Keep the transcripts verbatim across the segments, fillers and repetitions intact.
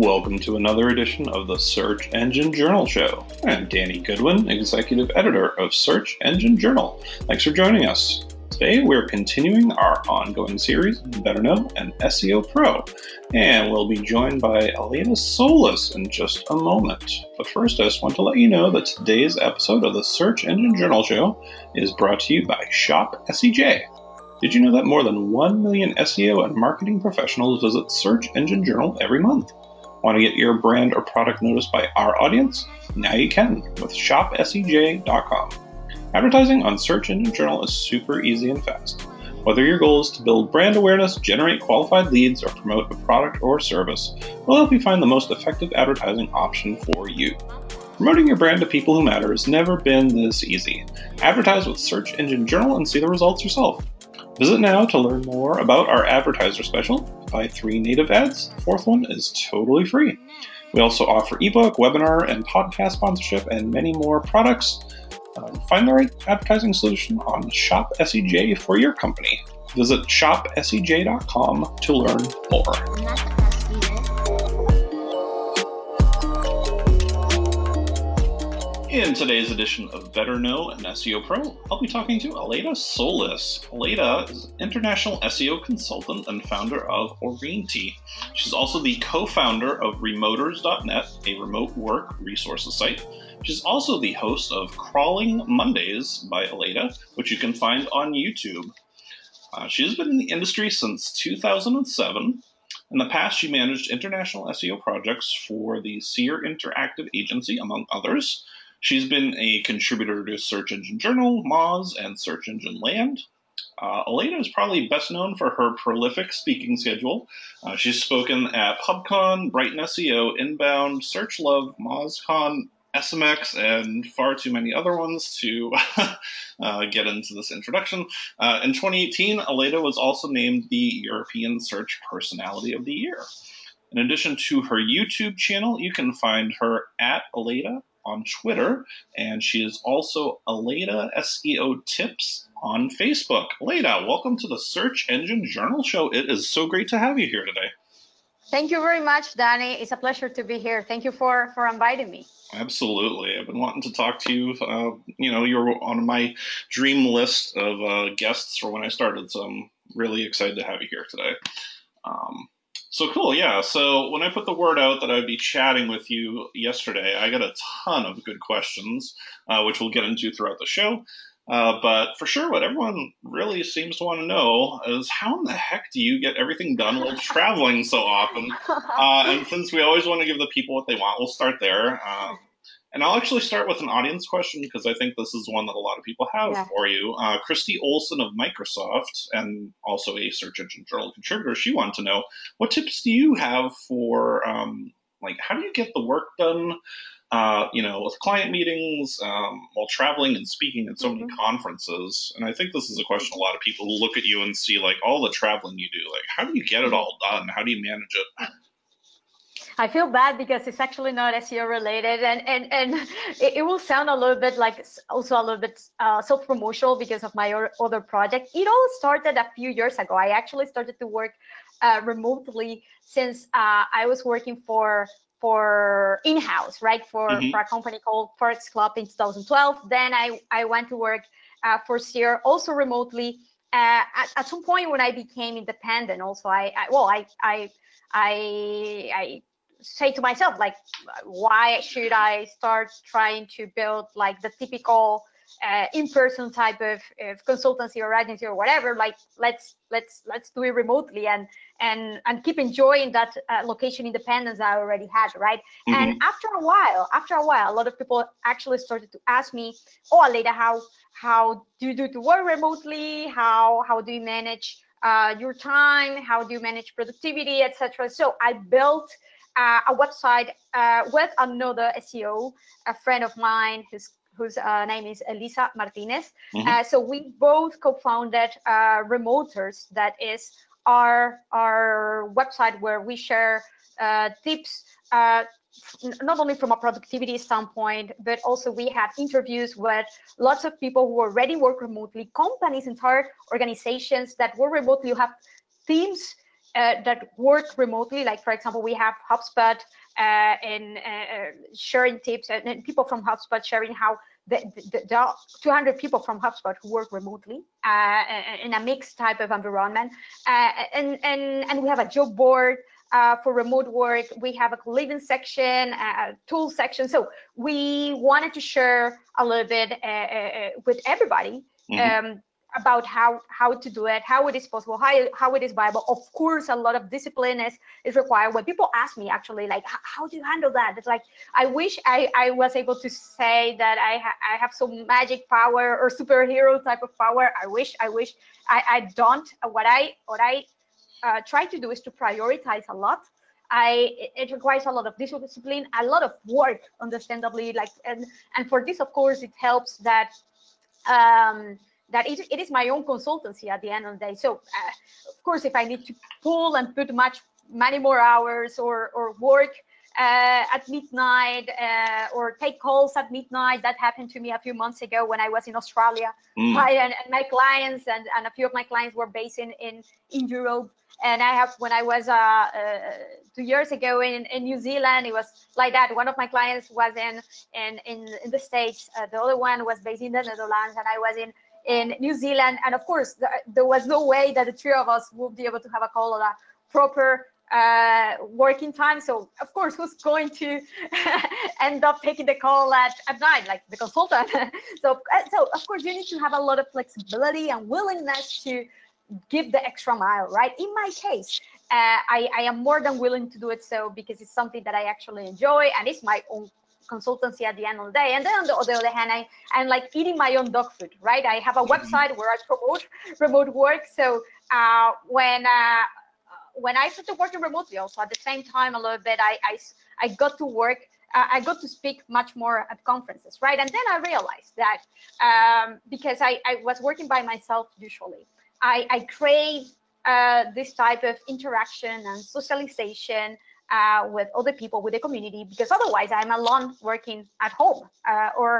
Welcome to another edition of the Search Engine Journal Show. I'm Danny Goodwin, Executive Editor of Search Engine Journal. Thanks for joining us. Today, we're continuing our ongoing series, Better Know and S E O Pro, and we'll be joined by Aleyda Solis in just a moment. But first, I just want to let you know that today's episode of the Search Engine Journal Show is brought to you by Shop S E J. Did you know that more than one million S E O and marketing professionals visit Search Engine Journal every month? Want to get your brand or product noticed by our audience? Now you can with shop S E J dot com. Advertising on Search Engine Journal is super easy and fast. Whether your goal is to build brand awareness, generate qualified leads, or promote a product or service, we'll help you find the most effective advertising option for you. Promoting your brand to people who matter has never been this easy. Advertise with Search Engine Journal and see the results yourself. Visit now to learn more about our advertiser special. Buy three native ads. The fourth one is totally free. We also offer ebook, webinar, and podcast sponsorship, and many more products. Um, find the right advertising solution on Shop S E J for your company. Visit shop S E J dot com to learn more. In today's edition of Better Know and S E O Pro, I'll be talking to Aleyda Solis. Aleyda is an international S E O consultant and founder of Orientee. She's also the co-founder of remoters dot net, a remote work resources site. She's also the host of Crawling Mondays by Aleyda, which you can find on YouTube. Uh, she has been in the industry since two thousand seven. In the past, she managed international S E O projects for the SEER Interactive agency, among others. She's been a contributor to Search Engine Journal, Moz, and Search Engine Land. Uh, Aleyda is probably best known for her prolific speaking schedule. Uh, she's spoken at PubCon, Brighton S E O, Inbound, Search Love, MozCon, S M X, and far too many other ones to uh, get into this introduction. Uh, in twenty eighteen, Aleyda was also named the European Search Personality of the Year. In addition to her YouTube channel, you can find her at Aleyda on Twitter, and she is also Aleyda S E O Tips on Facebook. Aleyda, welcome to the Search Engine Journal Show. It is so great to have you here today. Thank you very much, Danny. It's a pleasure to be here. Thank you for, for inviting me. Absolutely. I've been wanting to talk to you. Uh, you know, you're on my dream list of uh, guests for when I started, so I'm really excited to have you here today. Um, So cool, yeah. So when I put the word out that I'd be chatting with you yesterday, I got a ton of good questions, uh, which we'll get into throughout the show. Uh, but for sure, what everyone really seems to want to know is how in the heck do you get everything done while traveling so often? Uh, and since we always want to give the people what they want, we'll start there. Uh, and I'll actually start with an audience question because I think this is one that a lot of people have yeah. for you. Uh, Christy Olson of Microsoft and also a Search Engine Journal contributor, she wanted to know, what tips do you have for, um, like, how do you get the work done, uh, you know, with client meetings um, while traveling and speaking at so mm-hmm. many conferences? And I think this is a question a lot of people look at you and see, like, all the traveling you do. Like, how do you get it all done? How do you manage it? I feel bad because it's actually not S E O related, and and and it, it will sound a little bit like also a little bit uh, self-promotional because of my or, other project. It all started a few years ago. I actually started to work uh, remotely since uh, I was working for for in-house, right, for, mm-hmm. for a company called Forex Club in two thousand twelve. Then I I went to work uh, for SEER also remotely. Uh, at, at some point when I became independent, also I, I well I I I. I say to myself, like, why should I start trying to build like the typical uh, in-person type of, of consultancy or agency or whatever? Like, let's let's let's do it remotely and and and keep enjoying that uh, location independence I already had, right? Mm-hmm. And after a while, after a while, a lot of people actually started to ask me, "Oh, Aleyda, how how do you do to work remotely? How how do you manage uh, your time? How do you manage productivity, et cetera?" So I built Uh, a website uh, with another S E O, a friend of mine who's, whose uh, name is Elisa Martinez. Mm-hmm. Uh, so we both co-founded uh, Remoters, that is our, our website where we share uh, tips, uh, not only from a productivity standpoint, but also we have interviews with lots of people who already work remotely, companies, entire organizations that work remotely, you have teams uh, that work remotely. Like, for example, we have HubSpot uh, and uh, sharing tips, and, and people from HubSpot sharing how the, the, the two hundred people from HubSpot who work remotely uh, in a mixed type of environment. Uh, and, and, and we have a job board Uh, for remote work. We have a living section, a tool section. So we wanted to share a little bit uh, uh, with everybody mm-hmm. um, about how how to do it, how it is possible, how how it is viable. Of course, a lot of discipline is is required. When people ask me, actually, like, how do you handle that? It's like, I wish I I was able to say that I ha I have some magic power or superhero type of power. I wish I wish I I don't. What I what I Uh, try to do is to prioritize a lot. I it requires a lot of discipline, a lot of work, understandably. Like, and and for this, of course, it helps that um, that it, it is my own consultancy at the end of the day. So, uh, of course, if I need to pull and put much many more hours or or work uh, at midnight uh, or take calls at midnight, that happened to me a few months ago when I was in Australia. Mm. I, and, and my clients and and a few of my clients were based in in in Europe. And I have, when I was uh, uh, two years ago in, in New Zealand, it was like that. One of my clients was in in in, in the States. Uh, the other one was based in the Netherlands, and I was in in New Zealand. And of course, th there was no way that the three of us would be able to have a call on a proper uh, working time. So of course, who's going to end up taking the call at at night, like the consultant? so so of course, you need to have a lot of flexibility and willingness to give the extra mile, right? In my case, uh, I, I am more than willing to do it, so because it's something that I actually enjoy, and it's my own consultancy at the end of the day. And then on the, on the other hand, I am like eating my own dog food, right? I have a website where I promote remote work. So uh, when uh, when I started working remotely, also at the same time, a little bit, I I, I got to work. Uh, I got to speak much more at conferences, right? And then I realized that um, because I, I was working by myself usually. I, I crave uh, this type of interaction and socialization uh, with other people, with the community, because otherwise I'm alone working at home. Uh, or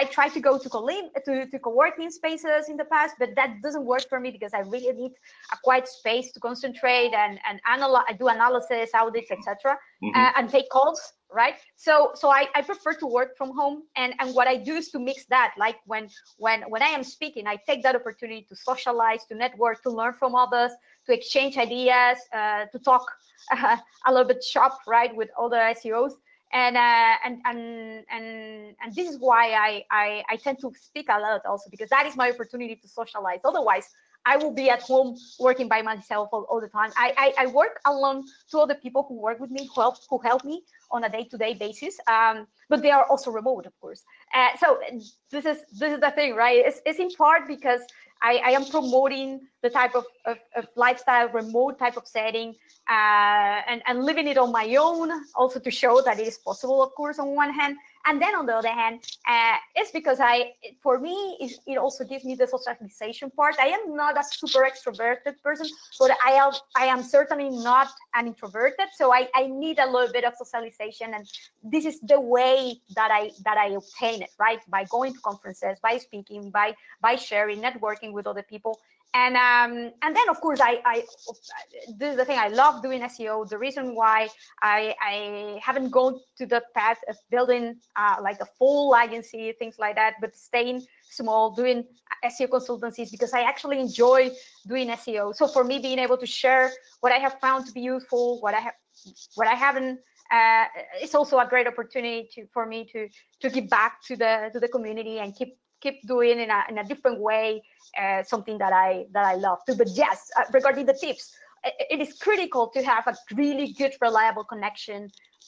I try to go to co-live, to, to co-working spaces in the past, but that doesn't work for me because I really need a quiet space to concentrate and, and analyze, do analysis, audits, et cetera, mm-hmm. uh, and take calls. Right. So so I, I prefer to work from home. And, and what I do is to mix that. Like when when when I am speaking, I take that opportunity to socialize, to network, to learn from others, to exchange ideas, uh, to talk uh, a little bit shop, right, with other S E Os. And uh, and and and and this is why I, I I tend to speak a lot also, because that is my opportunity to socialize. Otherwise, I will be at home working by myself all, all the time. I, I I work alone to other people who work with me, who help who help me on a day-to-day basis. Um, but they are also remote, of course. Uh, so this is this is the thing, right? It's it's in part because I, I am promoting the type of, of, of lifestyle, remote type of setting, uh, and and living it on my own, also to show that it is possible, of course, on one hand. And then on the other hand, uh, it's because I, for me, it, it also gives me the socialization part. I am not a super extroverted person, but I am, I am certainly not an introverted. So I, I need a little bit of socialization, and this is the way that I that I obtain it, right? By going to conferences, by speaking, by by sharing, networking with other people. And um, and then, of course, I, I this is the thing. I love doing S E O. The reason why I, I haven't gone to the path of building uh, like a full agency, things like that, but staying small, doing S E O consultancies, because I actually enjoy doing S E O. So for me, being able to share what I have found to be useful, what I have, what I haven't, uh, it's also a great opportunity to for me to to give back to the to the community and keep. keep doing in a, in a different way, uh, something that I that I love too. But yes, uh, regarding the tips, it, it is critical to have a really good, reliable connection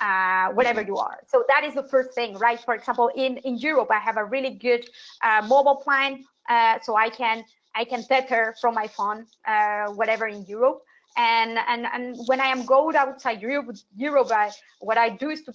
uh, wherever you are. So that is the first thing, right? For example, in, in Europe, I have a really good uh, mobile plan, uh, so I can I can tether from my phone, uh, whatever in Europe. And and and when I am going outside Europe, Europe, I, what I do is to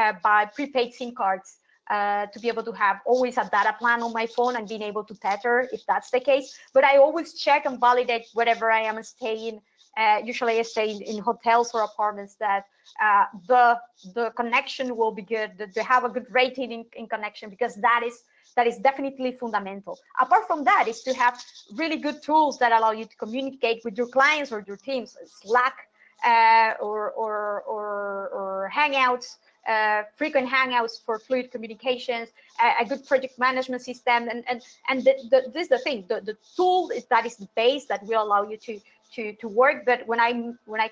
uh, buy prepaid SIM cards. Uh, to be able to have always a data plan on my phone and being able to tether if that's the case. But I always check and validate wherever I am staying. Uh, usually I stay in, in hotels or apartments that uh, the the connection will be good, that they have a good rating in, in connection, because that is that is definitely fundamental. Apart from that is to have really good tools that allow you to communicate with your clients or your teams, Slack uh, or, or, or, or Hangouts, uh, frequent Hangouts for fluid communications, a, a good project management system. And, and, and the, the, this is the thing, the, the tool is, that is the base that will allow you to, to, to work. But when I, when, I,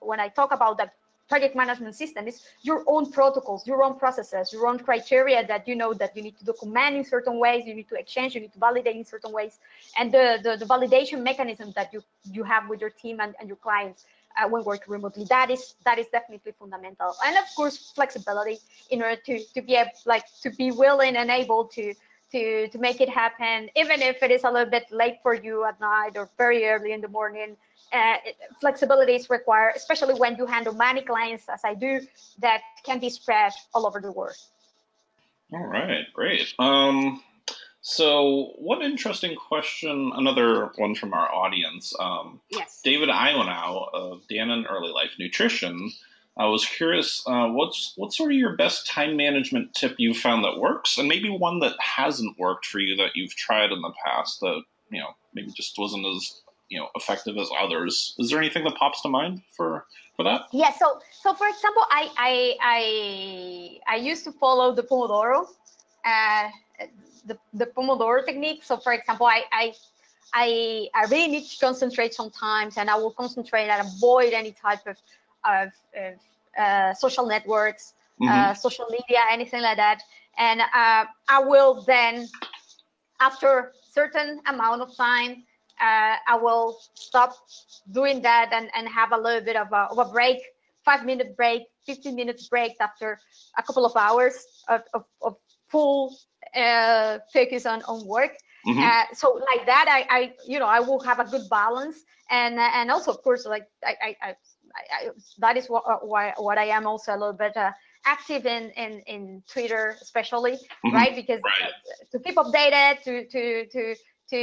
when I talk about that project management system, is your own protocols, your own processes, your own criteria that you know that you need to document in certain ways, you need to exchange, you need to validate in certain ways, and the the, the validation mechanism that you you have with your team and, and your clients uh, when working remotely. That is that is definitely fundamental, and of course flexibility in order to to be able, like to be willing and able to to to make it happen, even if it is a little bit late for you at night or very early in the morning. Uh, flexibility is required, especially when you handle many clients, as I do, that can be spread all over the world. All right, great. Um, so one interesting question, another one from our audience. Um, yes. David Iwanow of Danone Early Life Nutrition. I was curious, uh, what's what's sort of your best time management tip you've found that works, and maybe one that hasn't worked for you that you've tried in the past that, you know, maybe just wasn't as you know effective as others. Is there anything that pops to mind for for that? Yeah, so so for example, I I I, I used to follow the Pomodoro, uh, the the Pomodoro technique. So for example, I I I, I really need to concentrate sometimes, and I will concentrate and avoid any type of of, of uh, social networks, mm-hmm. uh, social media, anything like that. And uh, I will then, after certain amount of time, Uh, I will stop doing that and, and have a little bit of a, of a break, five minute break, fifteen minute break after a couple of hours of, of, of full uh, focus on, on work. Mm-hmm. uh, so like that, I, I, you know, I will have a good balance. And, and also, of course, like I, I, I, I that is what, why, what I am also a little bit uh, active in, in, in Twitter, especially, mm-hmm. right? Because right. to keep updated, to, to, to, to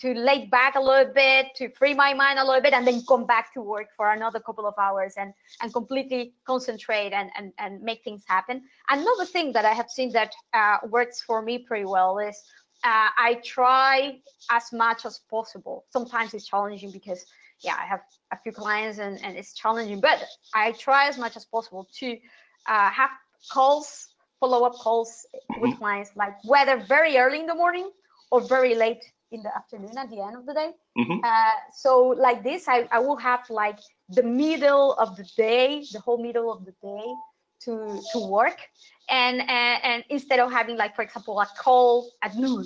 to lay back a little bit, to free my mind a little bit, and then come back to work for another couple of hours and and completely concentrate and and, and make things happen. Another thing that I have seen that uh, works for me pretty well is uh, I try as much as possible. Sometimes it's challenging because yeah, I have a few clients and, and it's challenging, but I try as much as possible to uh, have calls, follow-up calls with clients, like whether very early in the morning or very late in the afternoon at the end of the day. Mm-hmm. uh, so like this, I, I will have like the middle of the day, the whole middle of the day to to work. And, and, and instead of having like, for example, a call at noon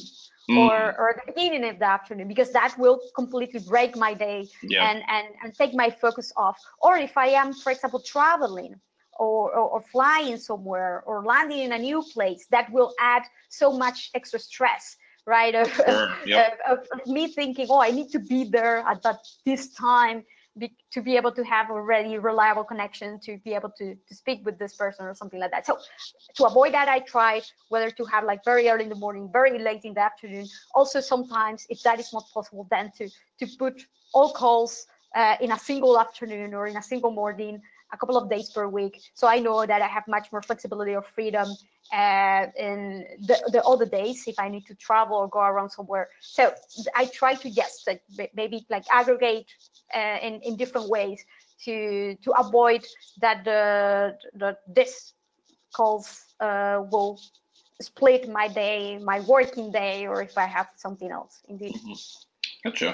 mm. or, or at the beginning of the afternoon, because that will completely break my day yeah. and, and, and take my focus off. Or if I am, for example, traveling, Or, or, or flying somewhere or landing in a new place, that will add so much extra stress, right? Of, sure. yep. of, of me thinking, oh, I need to be there at that, this time be, to be able to have a really reliable connection, to be able to, to speak with this person or something like that. So to avoid that, I try whether to have like very early in the morning, very late in the afternoon. Also sometimes if that is not possible, then to, to put all calls uh, in a single afternoon or in a single morning, a couple of days per week, so I know that I have much more flexibility or freedom uh, in the, the other days if I need to travel or go around somewhere. So I try to yes, like, maybe like aggregate uh, in in different ways to to avoid that the the this calls uh, will split my day, my working day, or if I have something else. Indeed. Mm-hmm. Gotcha.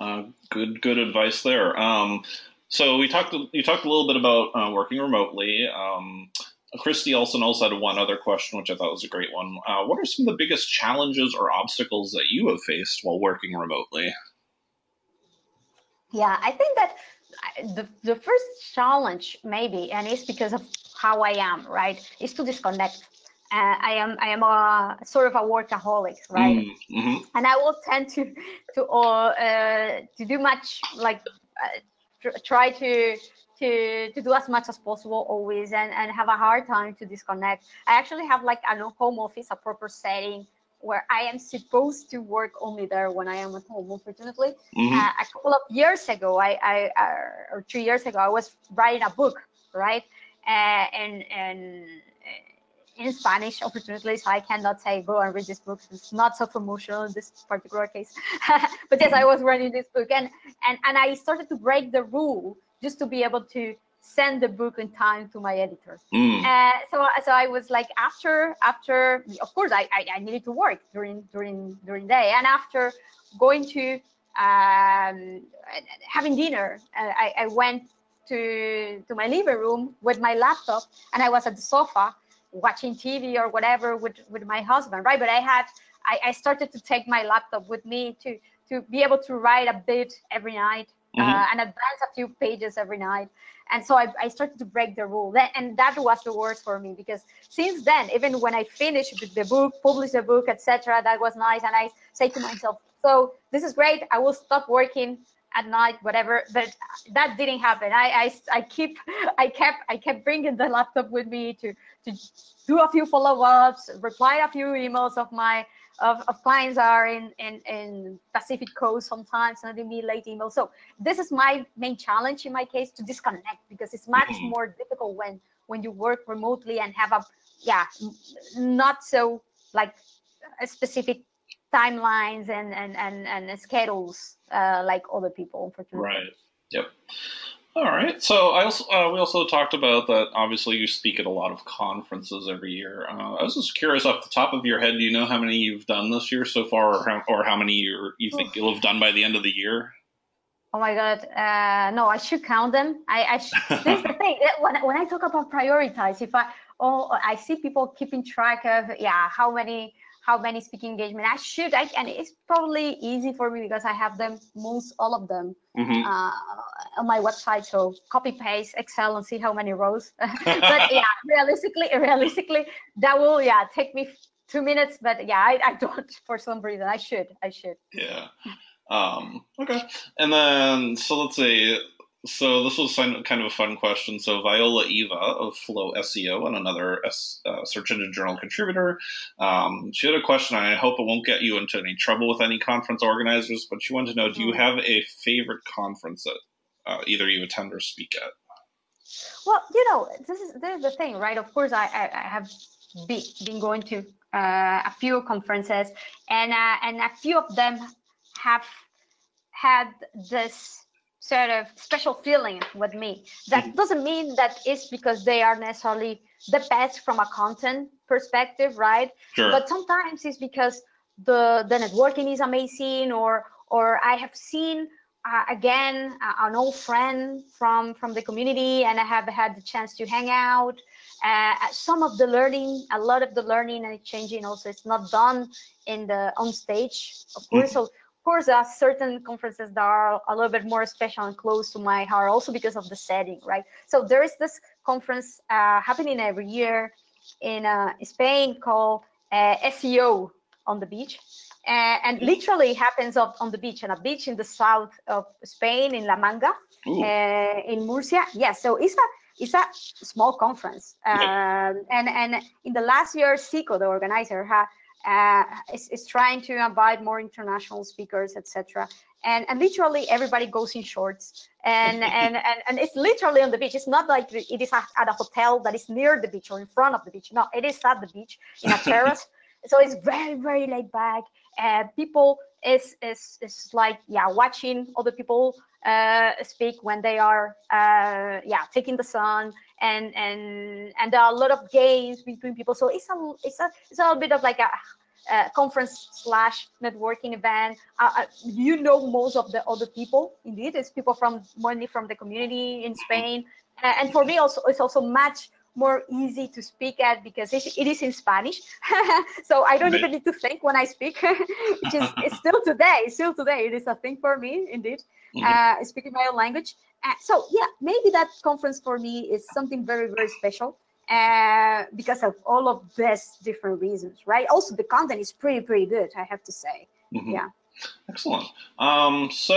Uh, good good advice there. Um, So we talked. You talked a little bit about uh, working remotely. Um, Christy Olson also had one other question, which I thought was a great one. Uh, what are some of the biggest challenges or obstacles that you have faced while working remotely? Yeah, I think that the the first challenge maybe, and it's because of how I am, right, is to disconnect. Uh, I am I am a sort of a workaholic, right? Mm-hmm. And I will tend to to uh, to do much like. Uh, try to to to do as much as possible always, and and have a hard time to disconnect. I actually have like a home office, a proper setting where I am supposed to work only there when I am at home, unfortunately. Mm-hmm. uh, a couple of years ago I, I uh, or two years ago I was writing a book right? Uh, and and in Spanish, unfortunately, so I cannot say go and read this book. It's not so promotional in this particular case. But yes, I was reading this book, and and and I started to break the rule just to be able to send the book in time to my editor. Mm. Uh, so so I was like, after after of course I, I I needed to work during during during the day, and after going to um having dinner, I I went to to my living room with my laptop, and I was at the sofa watching T V or whatever with with my husband, right? But I had I, I started to take my laptop with me to to be able to write a bit every night. Mm-hmm. Uh, and advance a few pages every night. And so I, I started to break the rule. That, and that was the worst for me, because since then, even when I finished the book, published the book, et cetera, that was nice. And I say to myself, so this is great. I will stop working at night, whatever. But that didn't happen. I, I, I, keep, I, kept, I kept bringing the laptop with me to, to do a few follow-ups, reply a few emails of my Of, of clients are in, in, in Pacific Coast sometimes, sending me late emails. So this is my main challenge in my case, to disconnect, because it's much mm-hmm. more difficult when when you work remotely and have a, yeah, not so like a specific timelines and, and, and, and schedules uh, like other people, unfortunately. Right. Yep. All right. So I also, uh, we also talked about that. Obviously, you speak at a lot of conferences every year. Uh, I was just curious, off the top of your head, do you know how many you've done this year so far, or how, or how many you you think you'll have done by the end of the year? Oh my God! Uh, no, I should count them. I, I should, this is the thing. When when I talk about prioritize, if I oh I see people keeping track of yeah how many how many speaking engagement I should I and it's probably easy for me because I have them most all of them. Mm-hmm. Uh, on my website, so copy paste Excel and see how many rows. But yeah, realistically, realistically, that will yeah take me two minutes. But yeah, I, I don't for some reason. I should, I should. Yeah. Um, okay. And then so let's say so this was kind of a fun question. So Viola Eva of Flow S E O and another S, uh, Search Engine Journal contributor. Um, she had a question. I hope it won't get you into any trouble with any conference organizers, but she wanted to know: do you have a favorite conference that Uh, either you attend or speak at? Well, you know, this is, this is the thing, right? Of course, I, I, I have be, been going to uh, a few conferences, and uh, and a few of them have had this sort of special feeling with me. That doesn't mean that it's because they are necessarily the best from a content perspective, right? Sure. But sometimes it's because the, the networking is amazing, or or I have seen Uh, again, uh, an old friend from from the community, and I have had the chance to hang out. Uh, some of the learning, a lot of the learning and exchanging also, it's not done in the on stage, of course. Mm-hmm. So of course, there are certain conferences that are a little bit more special and close to my heart, also because of the setting, right? So there is this conference uh, happening every year in uh, Spain called uh, S E O on the Beach. Uh, and literally happens up on the beach, on a beach in the south of Spain, in La Manga, uh, in Murcia. Yes, yeah, so it's a it's a small conference, um, yeah. and and in the last year, Seco, the organizer, ha, uh, is is trying to invite more international speakers, et cetera. And and literally everybody goes in shorts, and and and and it's literally on the beach. It's not like it is at a hotel that is near the beach or in front of the beach. No, it is at the beach in a terrace. So it's very, very laid back. Uh, people is, is is like yeah, watching other people uh, speak when they are uh, yeah taking the sun, and and and there are a lot of games between people. So it's a it's a it's a little bit of like a, a conference slash networking event. Uh, you know most of the other people. Indeed, it's people from mainly from the community in Spain. Uh, and for me also, it's also much more easy to speak at because it, it is in Spanish. So I don't even need to think when I speak. Which is, it's still today, still today. It is a thing for me, indeed, mm-hmm. uh, speaking my own language. Uh, so yeah, maybe that conference for me is something very, very special uh, because of all of these different reasons, right? Also, the content is pretty, pretty good, I have to say. Mm-hmm. Yeah. Excellent. Um, so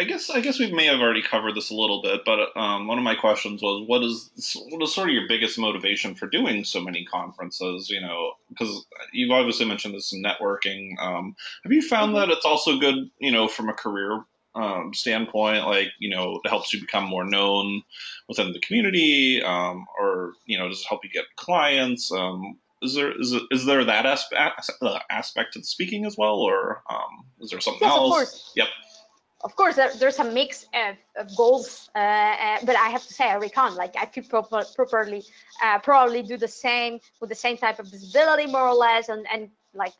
I guess I guess we may have already covered this a little bit, but um, one of my questions was, what is what is sort of your biggest motivation for doing so many conferences? You know, because you've obviously mentioned there's some networking. Um, have you found that it's also good, you know, from a career um, standpoint, like, you know, it helps you become more known within the community, um, or, you know, does it help you get clients? Um, is there, is, is there that aspect, uh, aspect of speaking as well? Or um, is there something yes, else? Of course. Yep. Of course, there, there's a mix of, of goals, uh, uh, but I have to say I recon. Like I could proper, properly, uh, probably do the same with the same type of visibility, more or less, and, and like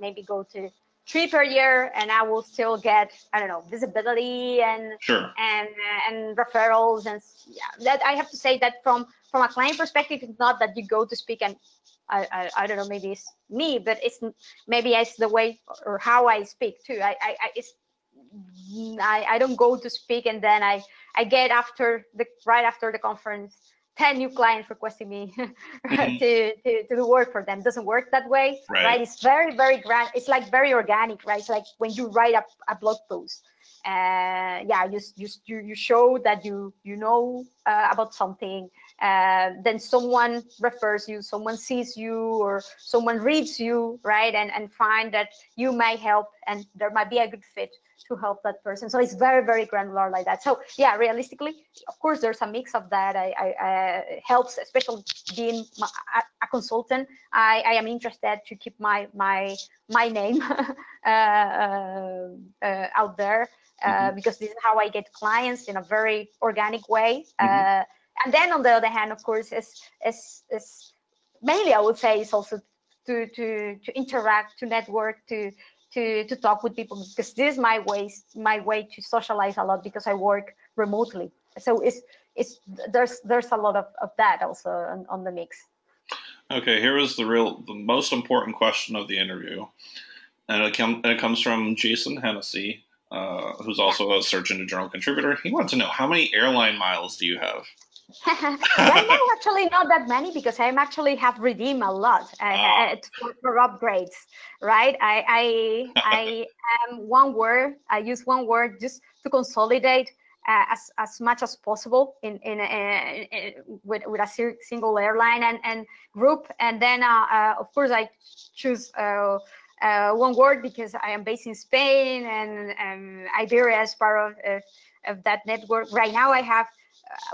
maybe go to three per year, and I will still get, I don't know, visibility and sure. and uh, and referrals, and yeah. That I have to say that from from a client perspective, it's not that you go to speak and I, I, I don't know, maybe it's me, but it's maybe it's the way or how I speak too. I I, I it's. I, I don't go to speak and then I, I get after the right after the conference ten new clients requesting me mm-hmm. to, to, to do work for them. Doesn't work that way, right? right? It's very, very grand. It's like very organic, right? It's like when you write a, a blog post, uh, yeah, you, you, you show that you, you know uh, about something, uh, then someone refers you, someone sees you, or someone reads you, right? And, and find that you might help and there might be a good fit to help that person. So it's very, very granular like that. So yeah, realistically, of course, there's a mix of that. I, I, I it helps, especially being my, a, a consultant. I, I am interested to keep my my my name uh, uh, uh, out there uh, mm-hmm. because this is how I get clients in a very organic way. Mm-hmm. Uh, and then on the other hand, of course, is is is mainly I would say is also to to to interact, to network, to. To, to talk with people, because this is my way my way to socialize a lot, because I work remotely. So it's it's there's there's a lot of, of that also on, on the mix. Okay, here is the real the most important question of the interview, and it, com it comes from Jason Hennessy, uh, who's also a Search Engine Journal contributor. He wants to know, how many airline miles do you have? Right now, actually, not that many, because I'm actually have redeemed a lot uh, uh, for, for upgrades. Right, I I, I am one word. I use one word just to consolidate uh, as as much as possible in in, in, in with with a single airline and and group. And then uh, uh, of course I choose uh, uh, one word because I am based in Spain, and um, Iberia is part of, of of that network. Right now, I have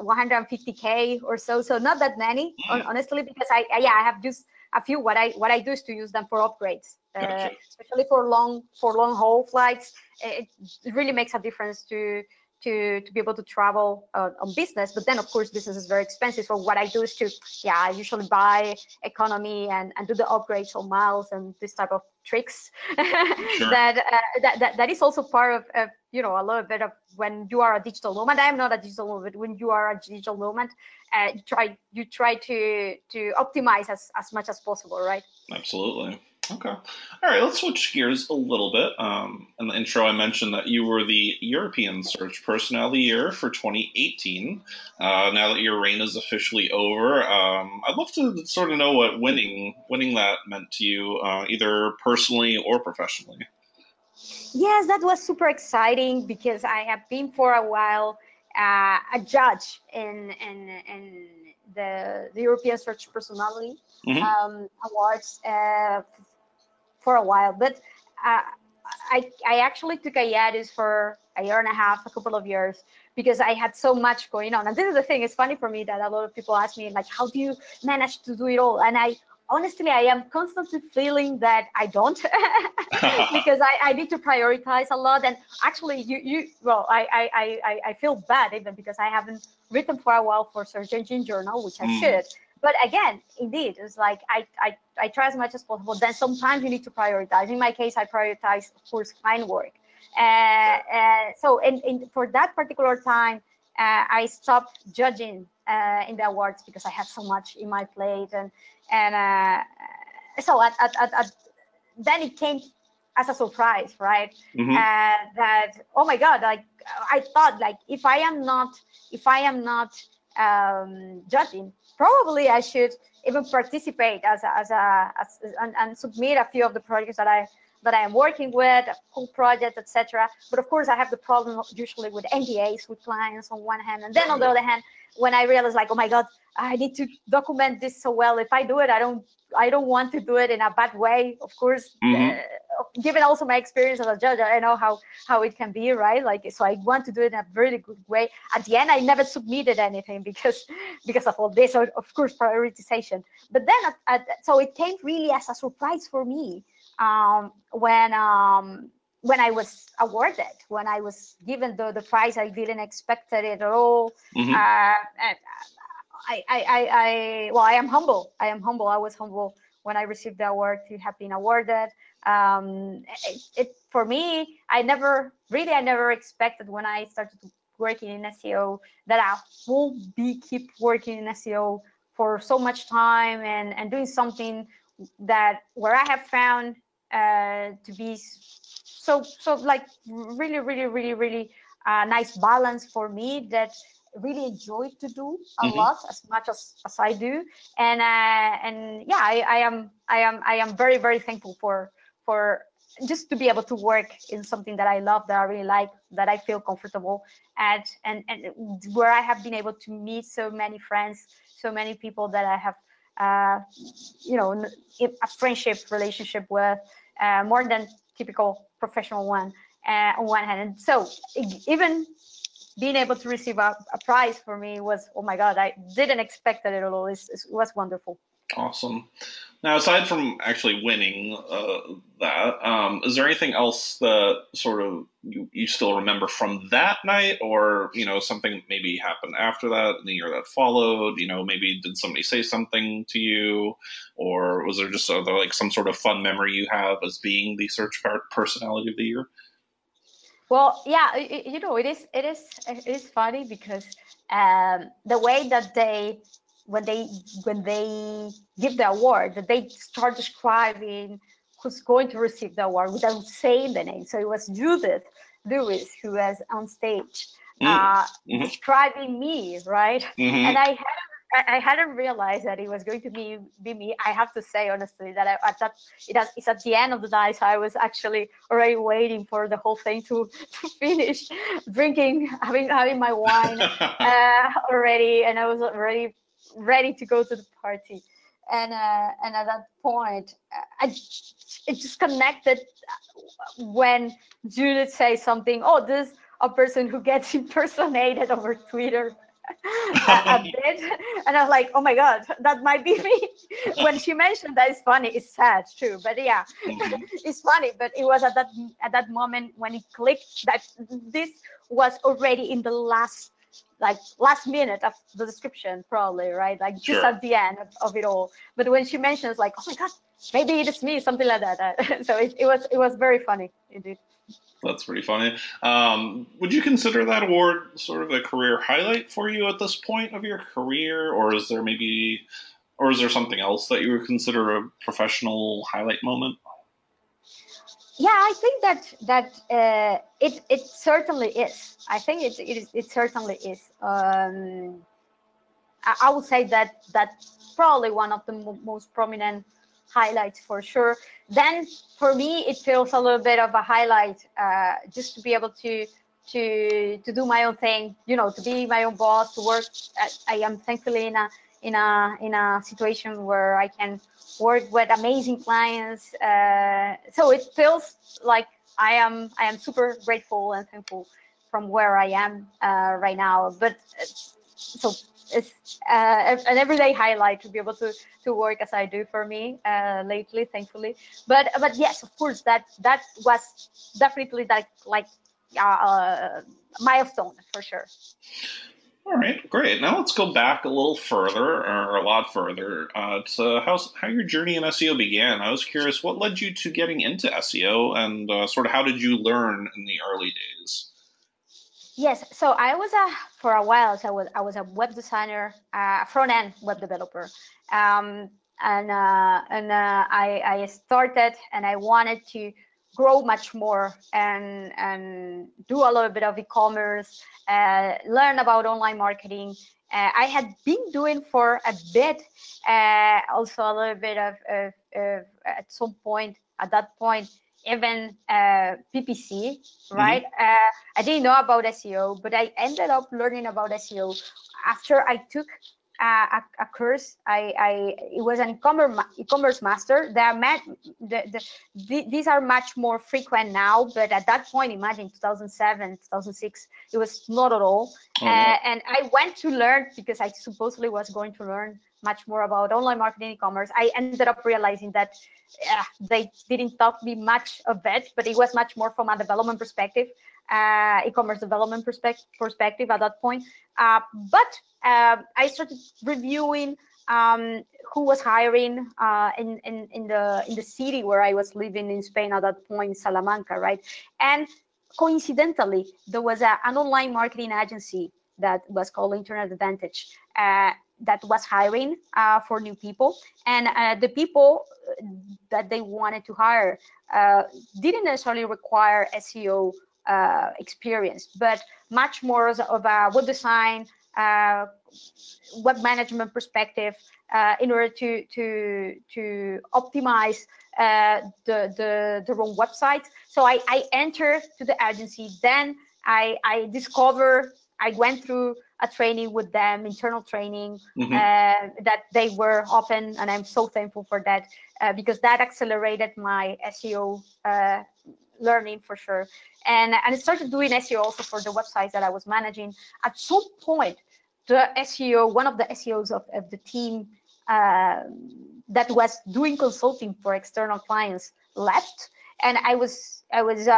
one hundred fifty K or so, so not that many, mm. honestly, because I, I yeah I have just a few. What I what I do is to use them for upgrades, uh, gotcha. especially for long for long haul flights. It really makes a difference to to to be able to travel uh, on business. But then of course business is very expensive. So what I do is to yeah I usually buy economy and and do the upgrades on miles and this type of tricks. Sure. that, uh, that that that is also part of, of you know a little bit of when you are a digital nomad. I'm not a digital nomad. When you are a digital nomad, uh, you try you try to to optimize as as much as possible, right? Absolutely. Okay. All right. Let's switch gears a little bit. Um, in the intro, I mentioned that you were the European Search Personality of the Year for twenty eighteen. Uh, now that your reign is officially over, um, I'd love to sort of know what winning winning that meant to you, uh, either personally or professionally. Yes, that was super exciting because I have been for a while uh, a judge in in in. The, the European Search Personality mm-hmm. um, Awards uh, for a while, but uh, I I actually took hiatus for a year and a half, a couple of years, because I had so much going on. And this is the thing; it's funny for me that a lot of people ask me, like, how do you manage to do it all? And I honestly, I am constantly feeling that I don't, because I, I need to prioritize a lot. And actually, you you well, I I I I feel bad even because I haven't written for a while for Search Engine Journal, which I mm. should. But again, indeed, it's like I, I, I try as much as possible. Then sometimes you need to prioritize. In my case, I prioritize, of course, client work. Uh, uh, so in, in, for that particular time, uh, I stopped judging uh, in the awards because I had so much in my plate. And and uh, so at, at, at, at, then it came as a surprise, right? Mm-hmm. uh, that, oh my God, like I thought, like if I am not, if I am not um, judging, probably I should even participate as a, as a as, and, and submit a few of the projects that I that I am working with, cool projects, et cetera. But of course, I have the problem usually with N D As with clients on one hand, and then on the other hand, when I realize like, oh my God, I need to document this so well. If I do it, I don't, I don't want to do it in a bad way. Of course, mm-hmm. uh, given also my experience as a judge, I know how how it can be, right? Like, so I want to do it in a really good way. At the end, I never submitted anything because because of all this, of course, prioritization. But then, at, at, so it came really as a surprise for me um, when um, when I was awarded, when I was given the the prize. I didn't expect it at all. Mm-hmm. uh, and, I, I, I, well, I am humble. I am humble. I was humble when I received the award to have been awarded. Um, it, it, for me, I never, really, I never expected when I started working in S E O that I will be keep working in S E O for so much time and, and doing something that where I have found uh, to be so, so like really, really, really, really uh, nice balance for me that really enjoy to do a mm-hmm. lot, as much as, as I do, and uh, and yeah, I, I am I am I am very very thankful for for just to be able to work in something that I love, that I really like, that I feel comfortable at, and and where I have been able to meet so many friends, so many people that I have uh, you know a friendship relationship with, uh, more than typical professional one uh, on one hand, and so even. Being able to receive a, a prize for me was, oh my God, I didn't expect that at all. It's, it was wonderful. Awesome. Now, aside from actually winning uh, that, um, is there anything else that sort of you, you still remember from that night, or, you know, something maybe happened after that in the year that followed? You know, maybe did somebody say something to you, or was there just uh, like some sort of fun memory you have as being the Search Personality of the Year? Well, yeah, you know, it is it is it is funny because um, the way that they when they when they give the award, that they start describing who's going to receive the award without saying the name. So it was Judith Lewis who was on stage uh, mm-hmm. describing me, right? Mm-hmm. And I hadn't I hadn't realized that it was going to be be me. I have to say honestly that I, I thought it has, it's at the end of the night, so I was actually already waiting for the whole thing to, to finish, drinking, having having my wine uh, already, and I was already ready to go to the party. And uh, and at that point, I it just connected when Judith says something. Oh, this is a person who gets impersonated over Twitter. a bit, and I was like, oh my God, that might be me. When she mentioned that, it's funny, it's sad too, but yeah, mm-hmm. it's funny. But it was at that at that moment when it clicked that this was already in the last like last minute of the description, probably, right? Like just sure. at the end of, of it all. But when she mentioned, it's like, oh my God, maybe it is me, something like that. So it, it was it was very funny indeed. That's pretty funny. Um, would you consider that award sort of a career highlight for you at this point of your career, or is there maybe, or is there something else that you would consider a professional highlight moment? Yeah, I think that that uh, it it certainly is. I think it it, is, it certainly is. Um, I, I would say that that's probably one of the mo- most prominent highlights for sure. Then for me, it feels a little bit of a highlight uh, just to be able to to to do my own thing, you know, to be my own boss, to work. I am thankfully in a in a in a situation where I can work with amazing clients. Uh, so it feels like I am I am super grateful and thankful from where I am uh, right now. But so. It's uh, an everyday highlight to be able to to work as I do for me uh, lately, thankfully. But but yes, of course, that that was definitely that like a uh, milestone for sure. All right, great. Now let's go back a little further, or a lot further, uh, to how how your journey in S E O began. I was curious, what led you to getting into S E O, and uh, sort of how did you learn in the early days? Yes, so I was a for a while. So I was I was a web designer, uh, front end web developer, um, and uh, and uh, I, I started and I wanted to grow much more and and do a little bit of e-commerce, uh, learn about online marketing. Uh, I had been doing for a bit, uh, also a little bit of, of, of at some point at that point even uh, P P C, right? Mm-hmm. uh, I didn't know about S E O, but I ended up learning about S E O after I took Uh, a, a course. I, I it was an e-commerce e-commerce master. They are met, the, the, the, these are much more frequent now, but at that point, imagine two thousand seven, two thousand six, it was not at all. Oh, uh, yeah. And I went to learn because I supposedly was going to learn much more about online marketing e-commerce. I ended up realizing that uh, they didn't taught me much of it, but it was much more from a development perspective, uh, e-commerce development perspective perspective at that point. Uh, but Uh, I started reviewing um, who was hiring uh, in, in, in, the, in the city where I was living in Spain at that point, Salamanca, right? And coincidentally, there was a, an online marketing agency that was called Internet Advantage uh, that was hiring uh, for new people. And uh, the people that they wanted to hire uh, didn't necessarily require S E O uh, experience, but much more of a web design, Uh, web management perspective, uh, in order to to to optimize uh, the the the wrong website. So I I entered to the agency. Then I I discovered I went through a training with them, internal training, mm-hmm. uh, that they were open, and I'm so thankful for that uh, because that accelerated my S E O Uh, learning for sure, and and I started doing S E O also for the websites that I was managing. At some point, the S E O, one of the S E Os of, of the team uh, that was doing consulting for external clients left, and I was I was uh,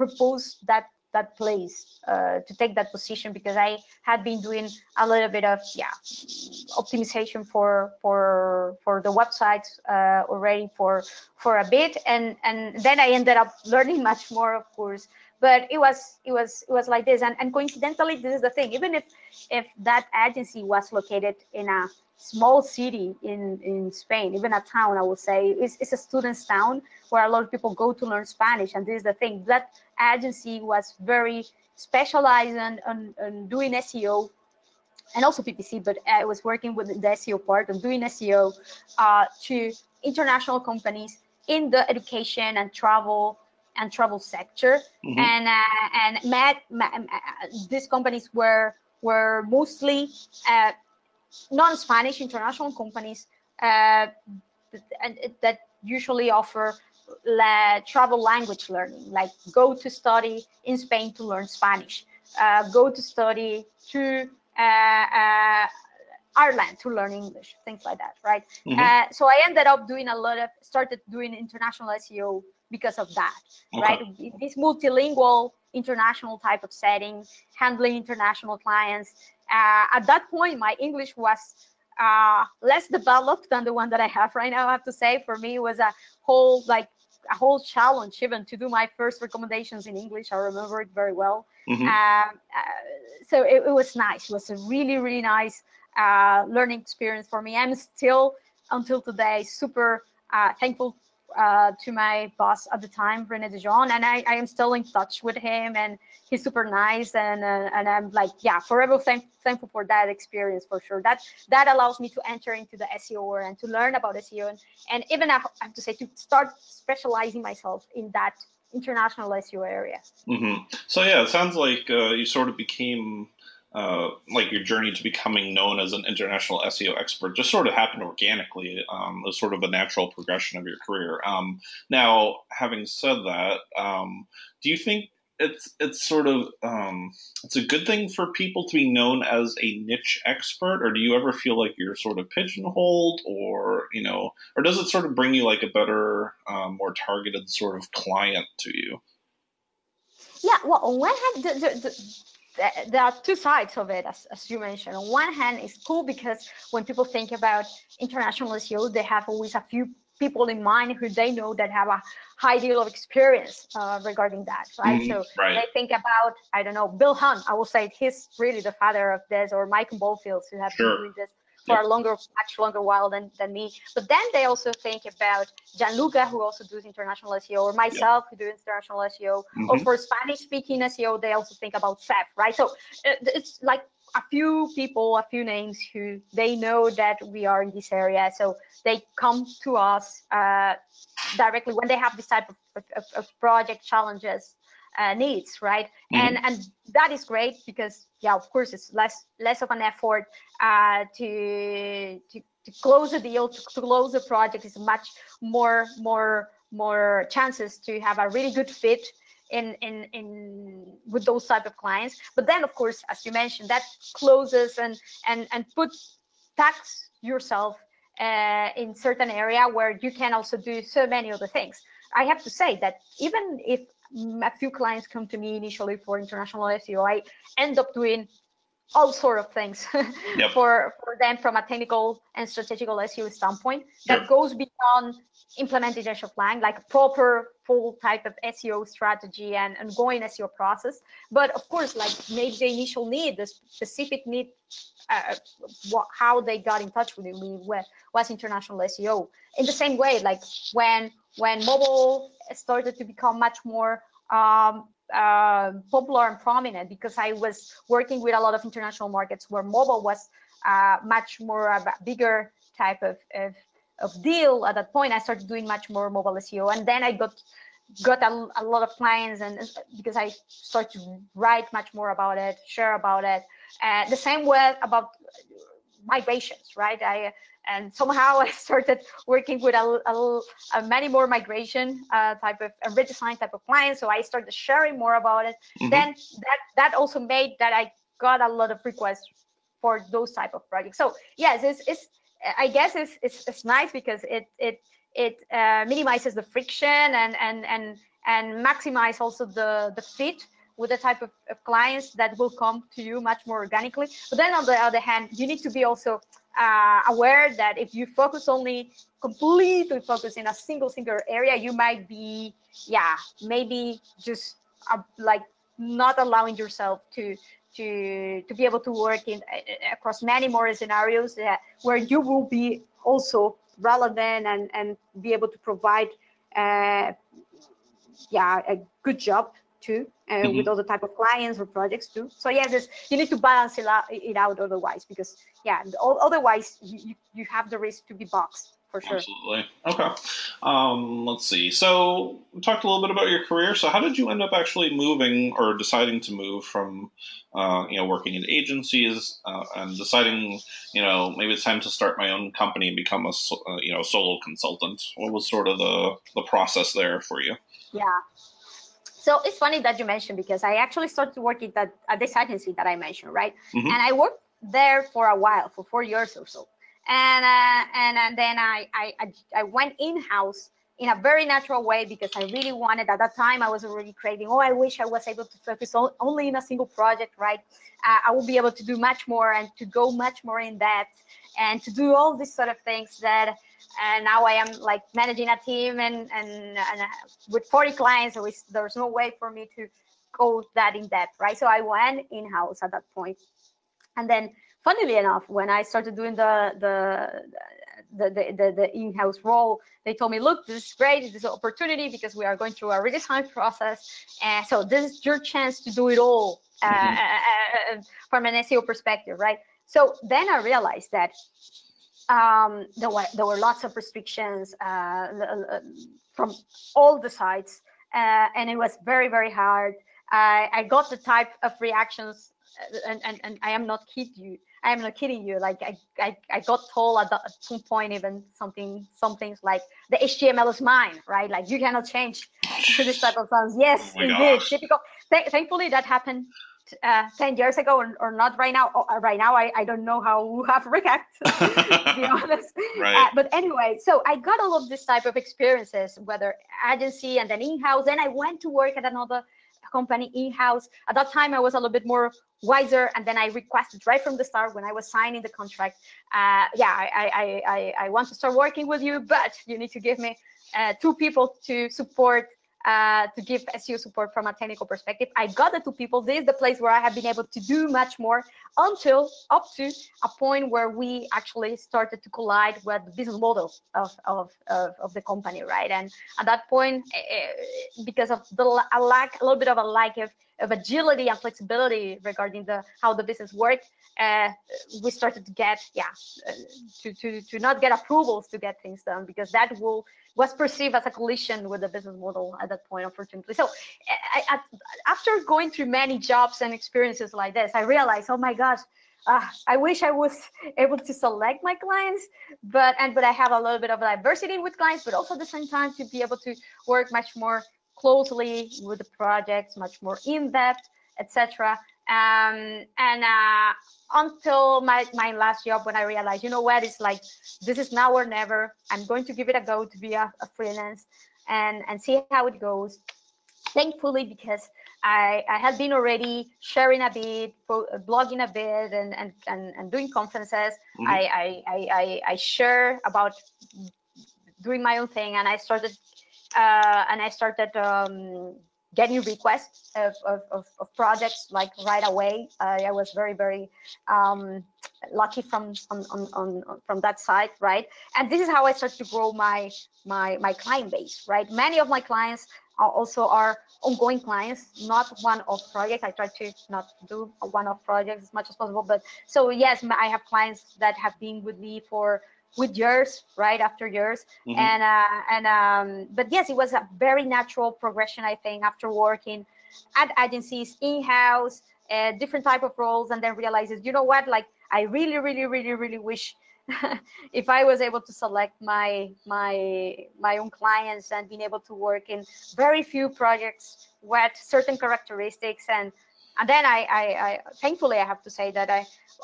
proposed that that place uh, to take that position because I had been doing a little bit of yeah optimization for for for the websites uh, already for for a bit, and and then I ended up learning much more, of course. But it was it was it was like this, and and coincidentally, this is the thing. Even if if that agency was located in a small city in in Spain, even a town, I would say, it's, it's a student's town where a lot of people go to learn Spanish, and this is the thing. That agency was very specialized on, on, on doing S E O and also P P C, but I was working with the S E O part of doing S E O uh, to international companies in the education and travel and travel sector, mm-hmm. and uh, and met, met, these companies were were mostly uh, non-Spanish international companies uh, that, that usually offer la travel language learning, like go to study in Spain to learn Spanish, uh, go to study to uh, uh, Ireland to learn English, things like that, right? Mm-hmm. uh, so I ended up doing a lot of, started doing international S E O because of that, okay. Right? This multilingual international type of setting, handling international clients. Uh, at that point, my English was uh, less developed than the one that I have right now, I have to say. For me, it was a whole like a whole challenge even to do my first recommendations in English. I remember it very well. Mm-hmm. uh, uh, so it, it was nice. It was a really, really nice uh, learning experience for me. I'm still, until today, super uh, thankful uh, to my boss at the time, René De Jong, and I, I am still in touch with him, and he's super nice, and uh, and I'm like, yeah, forever thank, thankful for that experience, for sure. That that allows me to enter into the S E O world and to learn about S E O, and, and even I have to say to start specializing myself in that international S E O area. Mm-hmm. So yeah, it sounds like uh, you sort of became uh, like your journey to becoming known as an international S E O expert just sort of happened organically. Um, it was sort of a natural progression of your career. Um, now, having said that, um, do you think it's it's sort of um, it's a good thing for people to be known as a niche expert, or do you ever feel like you're sort of pigeonholed, or you know, or does it sort of bring you like a better, um, more targeted sort of client to you? Yeah, well, on one hand, the, the, the, there are two sides of it, as, as you mentioned. On one hand, it's cool because when people think about international S E O, they have always a few people in mind who they know that have a high deal of experience uh, regarding that, right? Mm-hmm, so right. They think about, I don't know, Bill Hunt, I will say he's really the father of this, or Michael Bofield, who have sure. been doing this for yeah. a longer, much longer while than, than me. But then they also think about Gianluca, who also does international S E O, or myself, yeah. who do international S E O, mm-hmm. or for Spanish-speaking S E O, they also think about S E P, right? So it's like a few people, a few names who they know that we are in this area, so they come to us uh, directly when they have this type of, of, of project challenges, uh, needs, right? Mm-hmm. And and that is great because yeah, of course it's less less of an effort uh, to, to to close a deal, to, to close a project is much more more more chances to have a really good fit in in in with those type of clients. But then of course, as you mentioned, that closes and and and put tax yourself uh in certain area where you can also do so many other things. I have to say that even if a few clients come to me initially for international S E O, I end up doing all sort of things yep. for for them from a technical and strategical S E O standpoint that yep. goes beyond implementation plan, like a proper full type of S E O strategy and ongoing S E O process. But of course, like maybe the initial need, the specific need, uh, what, how they got in touch with me was international S E O. In the same way, like when when mobile started to become much more um, uh, popular and prominent, because I was working with a lot of international markets where mobile was uh, much more of a bigger type of, of of deal. At that point I started doing much more mobile S E O, and then I got got a, a lot of clients, and because I started to write much more about it, share about it, uh, the same way about migrations, right? I and somehow I started working with a, a, a many more migration uh, type of a redesign type of clients, so I started sharing more about it. Mm-hmm. Then that that also made that I got a lot of requests for those type of projects. So yes, it's it's I guess it's, it's it's nice because it it it uh, minimizes the friction and and and and maximize also the the fit with the type of, of clients that will come to you much more organically. But then on the other hand, you need to be also uh, aware that if you focus only completely focus in a single single area, you might be yeah maybe just uh, like not allowing yourself to. To, to be able to work in uh, across many more scenarios that, where you will be also relevant and, and be able to provide uh, yeah, a good job too uh, mm-hmm. with other type of clients or projects too. So yeah, this, you need to balance it out, it out otherwise, because yeah, otherwise you, you have the risk to be boxed. For sure. Absolutely. Okay. Um, let's see. So we talked a little bit about your career. So how did you end up actually moving or deciding to move from, uh, you know, working in agencies uh, and deciding, you know, maybe it's time to start my own company and become a, uh, you know, solo consultant? What was sort of the, the process there for you? Yeah. So it's funny that you mentioned, because I actually started working at, at this agency that I mentioned, right? Mm-hmm. And I worked there for a while, for four years or so. And, uh, and and then I I, I went in-house in a very natural way, because I really wanted, at that time I was already craving, oh, I wish I was able to focus on, only in a single project, right? Uh, I will be able to do much more and to go much more in depth and to do all these sort of things that uh, now I am like managing a team and, and, and uh, with forty clients, so it's, there's no way for me to go that in depth, right? So I went in-house at that point. And then funnily enough, when I started doing the the the, the, the, the in-house role, they told me, look, this is great, this is an opportunity because we are going through a redesign process. And so this is your chance to do it all uh, mm-hmm. uh, from an S E O perspective, right? So then I realized that um, there, were, there were lots of restrictions uh, from all the sides, uh, and it was very, very hard. I, I got the type of reactions, and, and, and I am not kidding you. I am not kidding you. Like I, I, I got told at, the, at some point even something, some things like the H T M L is mine, right? Like you cannot change to this type of things. Yes, oh indeed, typical. Th thankfully, that happened uh, ten years ago, or, or not right now. Oh, right now, I, I don't know how we have reacted. To be honest. Right. Uh, but anyway, so I got all of this type of experiences, whether agency and then in-house. Then I went to work at another company in-house. At that time, I was a little bit more wiser, and then I requested right from the start when I was signing the contract, uh, yeah, I, I I I want to start working with you, but you need to give me uh, two people to support uh, to give S E O support from a technical perspective. I got the two people. This is the place where I have been able to do much more until up to a point where we actually started to collide with the business model of, of, of, of the company, right? And at that point, because of the a lack, a little bit of a lack of, of agility and flexibility regarding the how the business worked, uh, we started to get, yeah, to, to, to not get approvals to get things done, because that will was perceived as a collision with the business model at that point, unfortunately. So I, I, after going through many jobs and experiences like this, I realized, oh my gosh, uh, I wish I was able to select my clients, but and but I have a little bit of diversity with clients, but also at the same time to be able to work much more closely with the projects, much more in depth, et cetera. Um, and uh, until my, my last job, when I realized, you know what, it's like, this is now or never. I'm going to give it a go to be a, a freelance and, and see how it goes. Thankfully, because I, I had been already sharing a bit, blogging a bit, and, and, and, and doing conferences, mm-hmm. I, I, I, I share about doing my own thing, and I started, uh, and I started, um, getting requests of, of, of, of projects like right away. Uh, I was very, very um, lucky from on, on, on, from that side, right? And this is how I started to grow my my my client base, right? Many of my clients are also are ongoing clients, not one-off projects. I try to not do one-off projects as much as possible. But so yes, I have clients that have been with me for with years, right after years, mm-hmm. and uh, and um, but yes, it was a very natural progression, I think, after working at agencies, in-house, uh, different type of roles, and then realizes, you know what, like I really, really, really, really wish if I was able to select my my my own clients and being able to work in very few projects with certain characteristics. And And then I, I, I, thankfully, I have to say that I,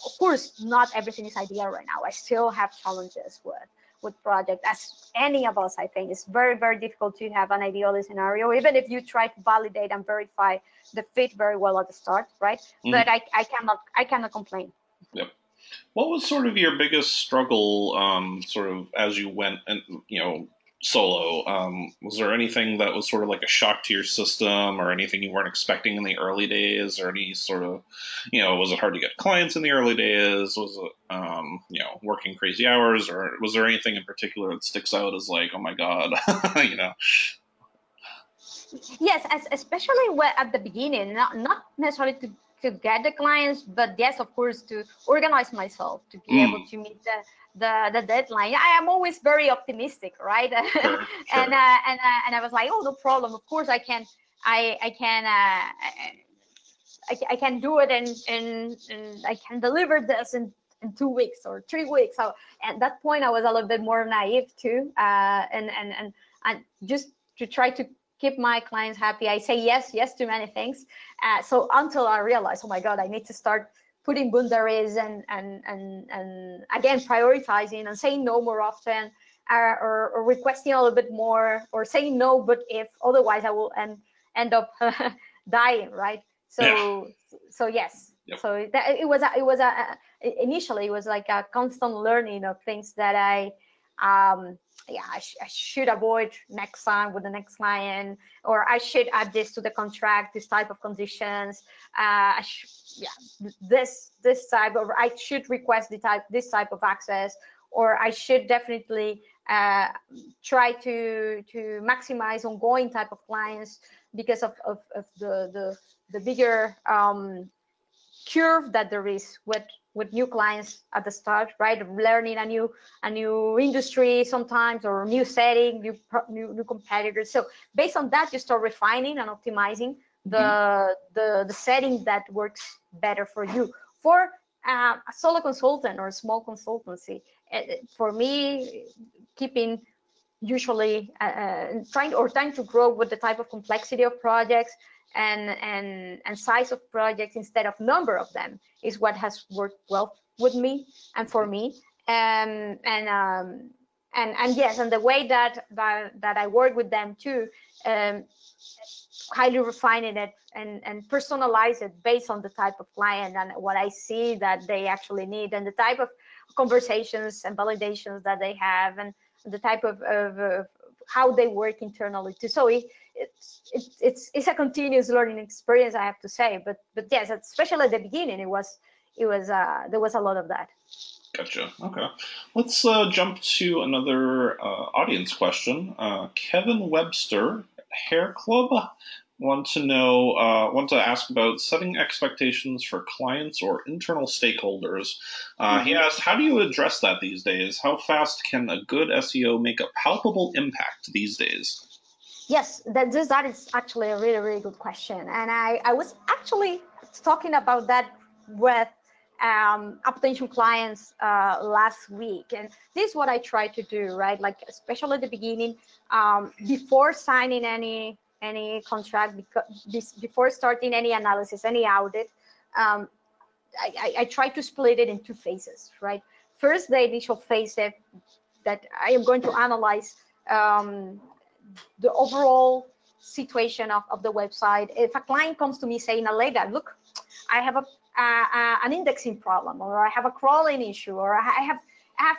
of course, not everything is ideal right now. I still have challenges with, with project, as any of us, I think. It's very, very difficult to have an ideal scenario, even if you try to validate and verify the fit very well at the start, right? Mm-hmm. But I, I cannot, I cannot complain. Yep. What was sort of your biggest struggle, um, sort of as you went and, you know, solo? Um, was there anything that was sort of like a shock to your system, or anything you weren't expecting in the early days, or any sort of, you know, was it hard to get clients in the early days? Was it, um, you know, working crazy hours, or was there anything in particular that sticks out as like, oh my God, you know? Yes, as, especially at the beginning, not, not necessarily to to get the clients, but yes, of course, to organize myself to be mm. able to meet the, the the deadline. I am always very optimistic, right? Sure, sure. And uh, and uh, and I was like, oh, no problem. Of course, I can, I I can, uh, I, I can do it, and and and I can deliver this in in two weeks or three weeks. So at that point, I was a little bit more naive too, uh, and and and and just to try to keep my clients happy. I say yes, yes to many things. Uh, so until I realize, oh my God, I need to start putting boundaries and and and and again prioritizing and saying no more often, uh, or, or requesting a little bit more, or saying no, but if otherwise I will end end up dying, right? So yeah. so yes. Yep. So that, it was a, it was a, initially it was like a constant learning of things that I. Um, yeah, I, sh I should avoid next time with the next client, or I should add this to the contract, this type of conditions. Uh, I sh yeah, this this type of I should request the type this type of access, or I should definitely uh, try to to maximize ongoing type of clients because of of, of the the the bigger um, curve that there is with. with new clients at the start, right? Learning a new a new industry sometimes, or new setting, new new, new competitors. So based on that, you start refining and optimizing the mm-hmm. the the setting that works better for you. For uh, a solo consultant or a small consultancy, for me, keeping usually uh, trying or trying to grow with the type of complexity of projects and and and size of projects instead of number of them is what has worked well with me and for me, um and um and and yes, and the way that that, that I work with them too, um highly refining it and and personalize it based on the type of client and what I see that they actually need, and the type of conversations and validations that they have, and the type of, of, of how they work internally too. So it, it's it's it's it's a continuous learning experience, I have to say. But but yes, especially at the beginning, it was it was uh, there was a lot of that. Gotcha. Okay, let's uh, jump to another uh, audience question. Uh, Kevin Webster, Hair Club, want to know, uh, want to ask about setting expectations for clients or internal stakeholders. Uh, mm-hmm. He asked, how do you address that these days? How fast can a good S E O make a palpable impact these days? Yes, that, this, that is actually a really, really good question. And I, I was actually talking about that with um, potential clients uh, last week. And this is what I try to do, right? Like, especially at the beginning, um, before signing any any contract, because before starting any analysis, any audit, um, I, I, I try to split it in two phases, right? First, the initial phase that that I am going to analyze um, the overall situation of, of the website. If a client comes to me saying, Aleyda, look, I have a, a, a an indexing problem, or I have a crawling issue, or I have, I have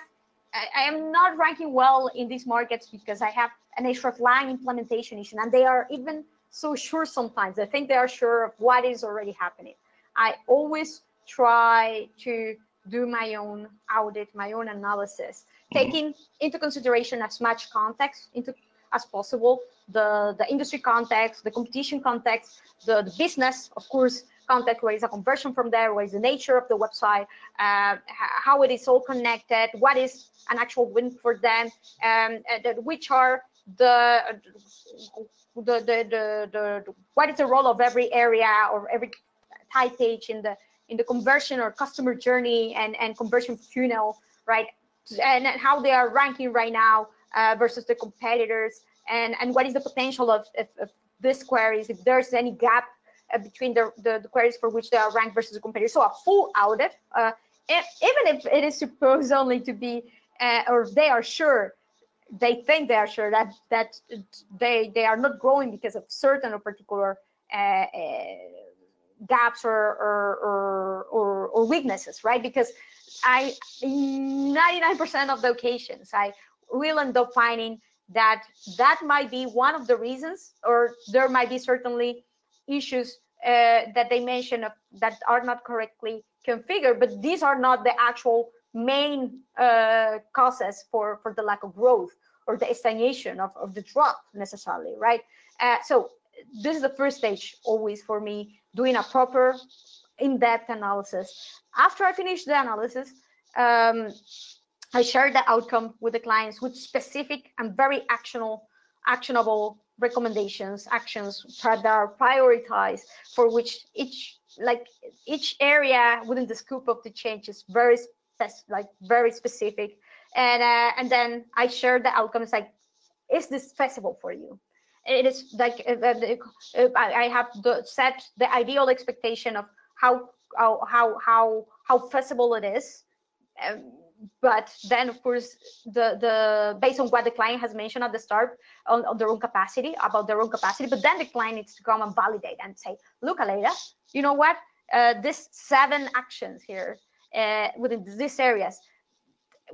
I am not ranking well in these markets because I have an extra line implementation issue, and they are even so sure sometimes. I think they are sure of what is already happening. I always try to do my own audit, my own analysis, taking into consideration as much context into as possible, the, the industry context, the competition context, the, the business, of course, context, where is a conversion from there, where is the nature of the website, uh, how it is all connected, what is an actual win for them, um, and which are the the, the the the the what is the role of every area or every type page in the in the conversion or customer journey and and conversion funnel, right? And how they are ranking right now uh, versus the competitors, and and what is the potential of, of, of these queries, if there's any gap between the, the, the queries for which they are ranked versus the competitors. So a full audit, uh, if, even if it is supposed only to be, uh, or they are sure, they think they are sure that that they they are not growing because of certain or particular uh, uh, gaps or or, or or or weaknesses, right? Because I, ninety-nine percent of the occasions, I will end up finding that that might be one of the reasons, or there might be certainly issues uh, that they mention of, that are not correctly configured, but these are not the actual main uh, causes for, for the lack of growth or the stagnation of, of the drop necessarily, right? Uh, so this is the first stage always for me, doing a proper in-depth analysis. After I finish the analysis, um, I share the outcome with the clients with specific and very actionable, actionable recommendations, actions that are prioritized, for which each like each area within the scope of the change is very like very specific, and uh, and then I share the outcomes. Like, is this feasible for you? It is like uh, I have the, set the ideal expectation of how how how how, how feasible it is. Um, But then, of course, the the based on what the client has mentioned at the start on, on their own capacity, about their own capacity. But then the client needs to come and validate and say, "Look, Aleyda, you know what? Uh, this seven actions here uh, within these areas,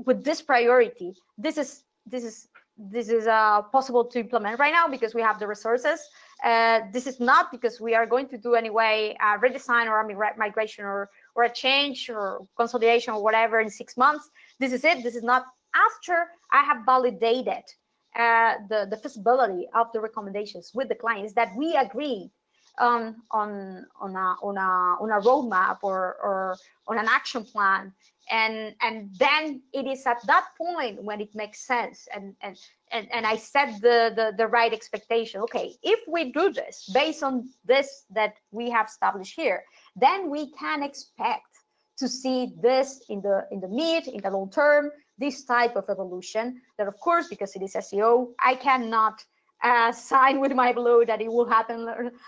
with this priority, this is this is this is uh, possible to implement right now because we have the resources. Uh, this is not because we are going to do anyway a redesign or a migration or." or a change or consolidation or whatever in six months. This is it. This is not after I have validated uh, the, the feasibility of the recommendations with the clients that we agree um, on on a, on a on a roadmap or or on an action plan. And and then it is at that point when it makes sense. And and and, and I set the, the the right expectation. Okay, if we do this based on this that we have established here, then we can expect to see this in the in the mid, in the long term, this type of evolution. That, of course, because it is S E O, I cannot uh, sign with my blue that it will happen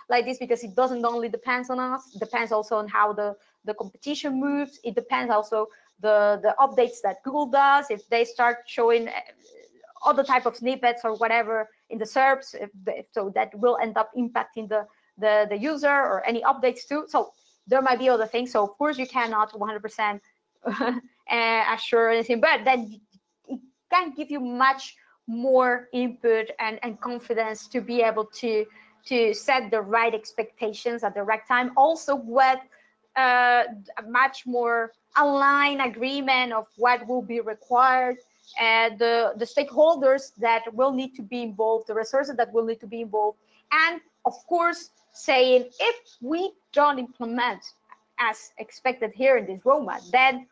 like this, because it doesn't only depends on us, it depends also on how the, the competition moves. It depends also the, the updates that Google does. If they start showing other type of snippets or whatever in the S E R Ps, if they, so that will end up impacting the The, the user or any updates too. So there might be other things. So of course you cannot one hundred percent assure anything, but then it can give you much more input and, and confidence to be able to, to set the right expectations at the right time. Also with uh, a much more aligned agreement of what will be required, and the, the stakeholders that will need to be involved, the resources that will need to be involved. And of course, saying if we don't implement as expected here in this roadmap, then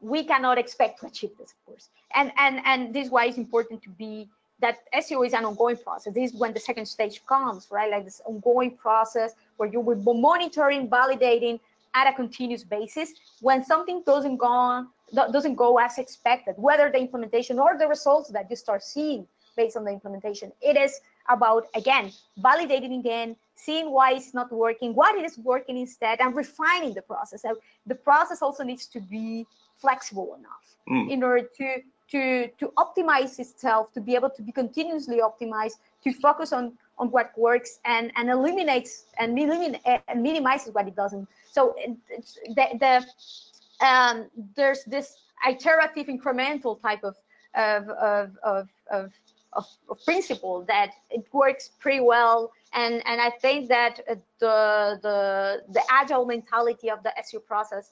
we cannot expect to achieve this, of course. And, and, and this is why it's important to be that S E O is an ongoing process. This is when the second stage comes, right? Like this ongoing process where you will be monitoring, validating at a continuous basis when something doesn't go on, doesn't go as expected, whether the implementation or the results that you start seeing based on the implementation. It is about, again, validating again, seeing why it's not working, what it is working instead, and refining the process. And the process also needs to be flexible enough mm. in order to, to, to optimize itself, to be able to be continuously optimized, to focus on, on what works and, and eliminates and, minim and minimizes what it doesn't. So it's the, the, um, there's this iterative incremental type of, of, of, of, of Of, of principle that it works pretty well, and and I think that the the the agile mentality of the S E O process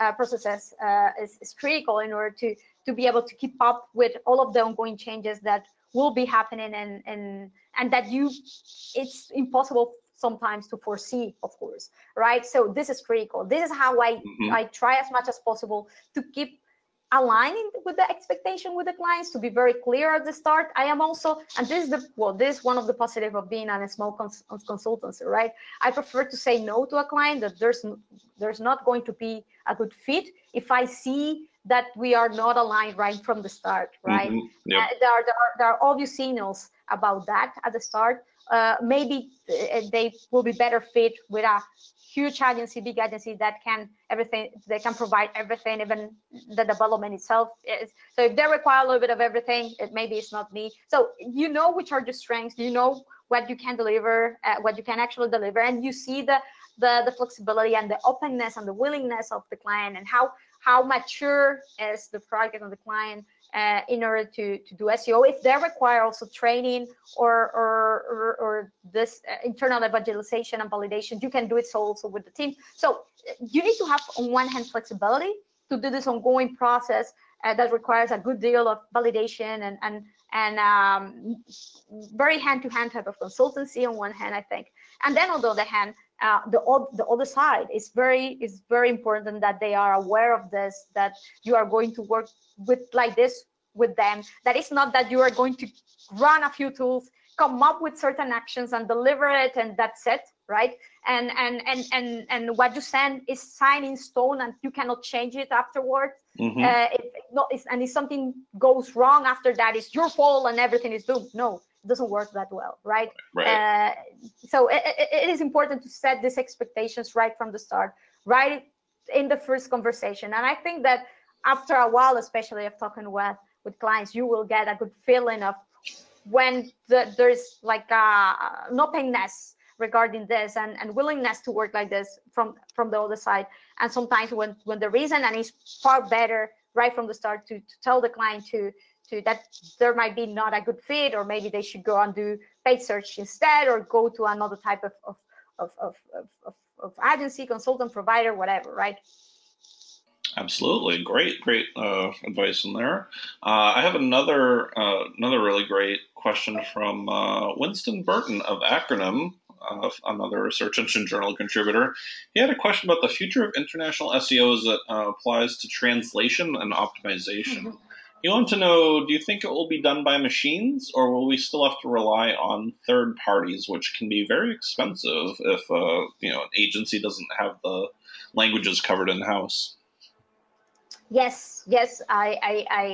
uh, processes uh, is, is critical in order to to be able to keep up with all of the ongoing changes that will be happening, and and and that you it's impossible sometimes to foresee, of course, right? So this is critical. This is how I mm-hmm. I try as much as possible to keep aligning with the expectation with the clients, to be very clear at the start. I am also, and this is the, well, this is one of the positive of being a small cons consultancy, right? I prefer to say no to a client that there's, there's not going to be a good fit if I see that we are not aligned right from the start, right? Mm-hmm. Yep. Uh, there, are, there, are, there are obvious signals about that at the start. Uh, maybe they will be better fit with a huge agency, big agency that can everything, they can provide everything, even the development itself. Is, so if they require a little bit of everything, it, maybe it's not me. So you know which are your strengths, you know what you can deliver, uh, what you can actually deliver, and you see the, the the flexibility and the openness and the willingness of the client, and how how mature is the project of the client uh, in order to to do S E O. If they require also training or or or, or this uh, internal evangelization and validation, you can do it also with the team. So you need to have on one hand flexibility to do this ongoing process uh, that requires a good deal of validation and and and um, very hand-to-hand type of consultancy on one hand, I think, and then on the other hand. Uh, the, the other side is very is very important that they are aware of this, that you are going to work with like this with them, that it's not that you are going to run a few tools, come up with certain actions and deliver it, and that's it, right? And and and and, and what you send is signed in stone and you cannot change it afterwards. Mm-hmm. uh, if, no, it's, and if something goes wrong after that, it's your fault and everything is doomed. No, doesn't work that well, right? Right. Uh, so it, it, it is important to set these expectations right from the start, right in the first conversation. And I think that after a while, especially if talking with, with clients, you will get a good feeling of when the, there's like a, an openness regarding this and, and willingness to work like this from, from the other side. And sometimes when, when there isn't, and it's far better right from the start to, to tell the client to To that there might be not a good fit, or maybe they should go and do paid search instead, or go to another type of of of of, of, of agency, consultant, provider, whatever, right? Absolutely, great, great uh, advice in there. Uh, I have another uh, another really great question from uh, Winston Burton of Acronym, uh, another Search Engine Journal contributor. He had a question about the future of international S E O as it uh, applies to translation and optimization. Mm-hmm. You want to know, do you think it will be done by machines, or will we still have to rely on third parties, which can be very expensive if uh, you know, an agency doesn't have the languages covered in-house? Yes, yes, I, I, I,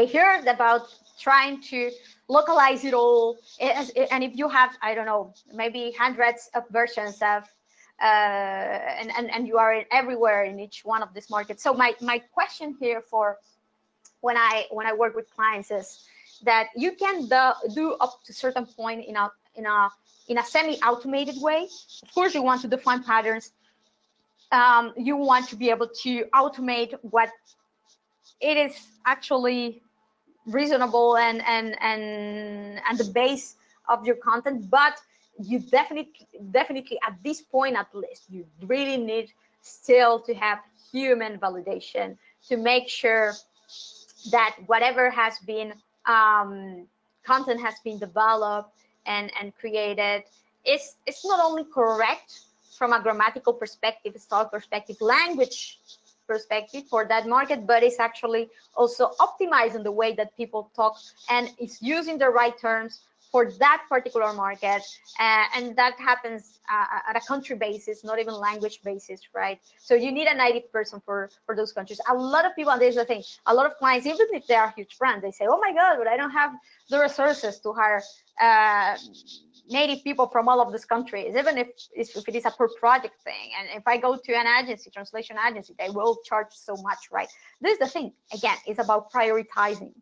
I heard about trying to localize it all, and if you have, I don't know, maybe hundreds of versions of Uh, and, and, and you are everywhere in each one of these markets. So my, my question here for when I when I work with clients is that you can do, do up to a certain point in a in a in a semi-automated way. Of course, you want to define patterns. Um, you want to be able to automate what it is actually reasonable and and and and the base of your content, but you definitely definitely at this point at least you really need still to have human validation to make sure that whatever has been um content has been developed and and created is it's not only correct from a grammatical perspective, style perspective, language perspective for that market, but it's actually also optimizing the way that people talk and it's using the right terms for that particular market, uh, and that happens uh, at a country basis, not even language basis, right? So you need a native person for, for those countries. A lot of people, and there's the thing, a lot of clients, even if they are huge brands, they say, oh my God, but I don't have the resources to hire uh, native people from all of these countries, even if, if it is a per project thing. And if I go to an agency, translation agency, they will charge so much, right? This is the thing, again, it's about prioritizing.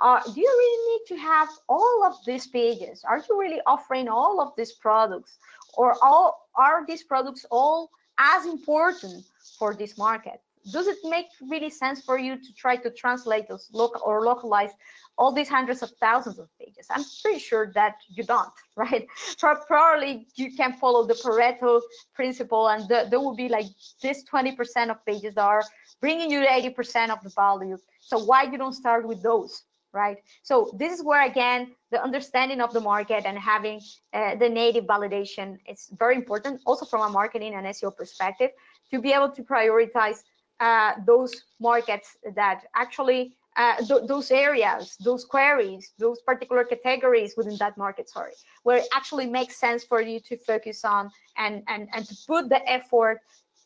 Uh, do you really need to have all of these pages? Are you really offering all of these products? Or all are these products all as important for this market? Does it make really sense for you to try to translate those local or localize all these hundreds of thousands of pages? I'm pretty sure that you don't, right? Probably you can follow the Pareto principle, and the, there will be like this twenty percent of pages that are bringing you eighty percent of the value. So why you don't start with those, right? So this is where, again, the understanding of the market and having uh, the native validation is very important, also from a marketing and S E O perspective, to be able to prioritize Uh, those markets that actually, uh, th those areas, those queries, those particular categories within that market, sorry, where it actually makes sense for you to focus on and and, and to put the effort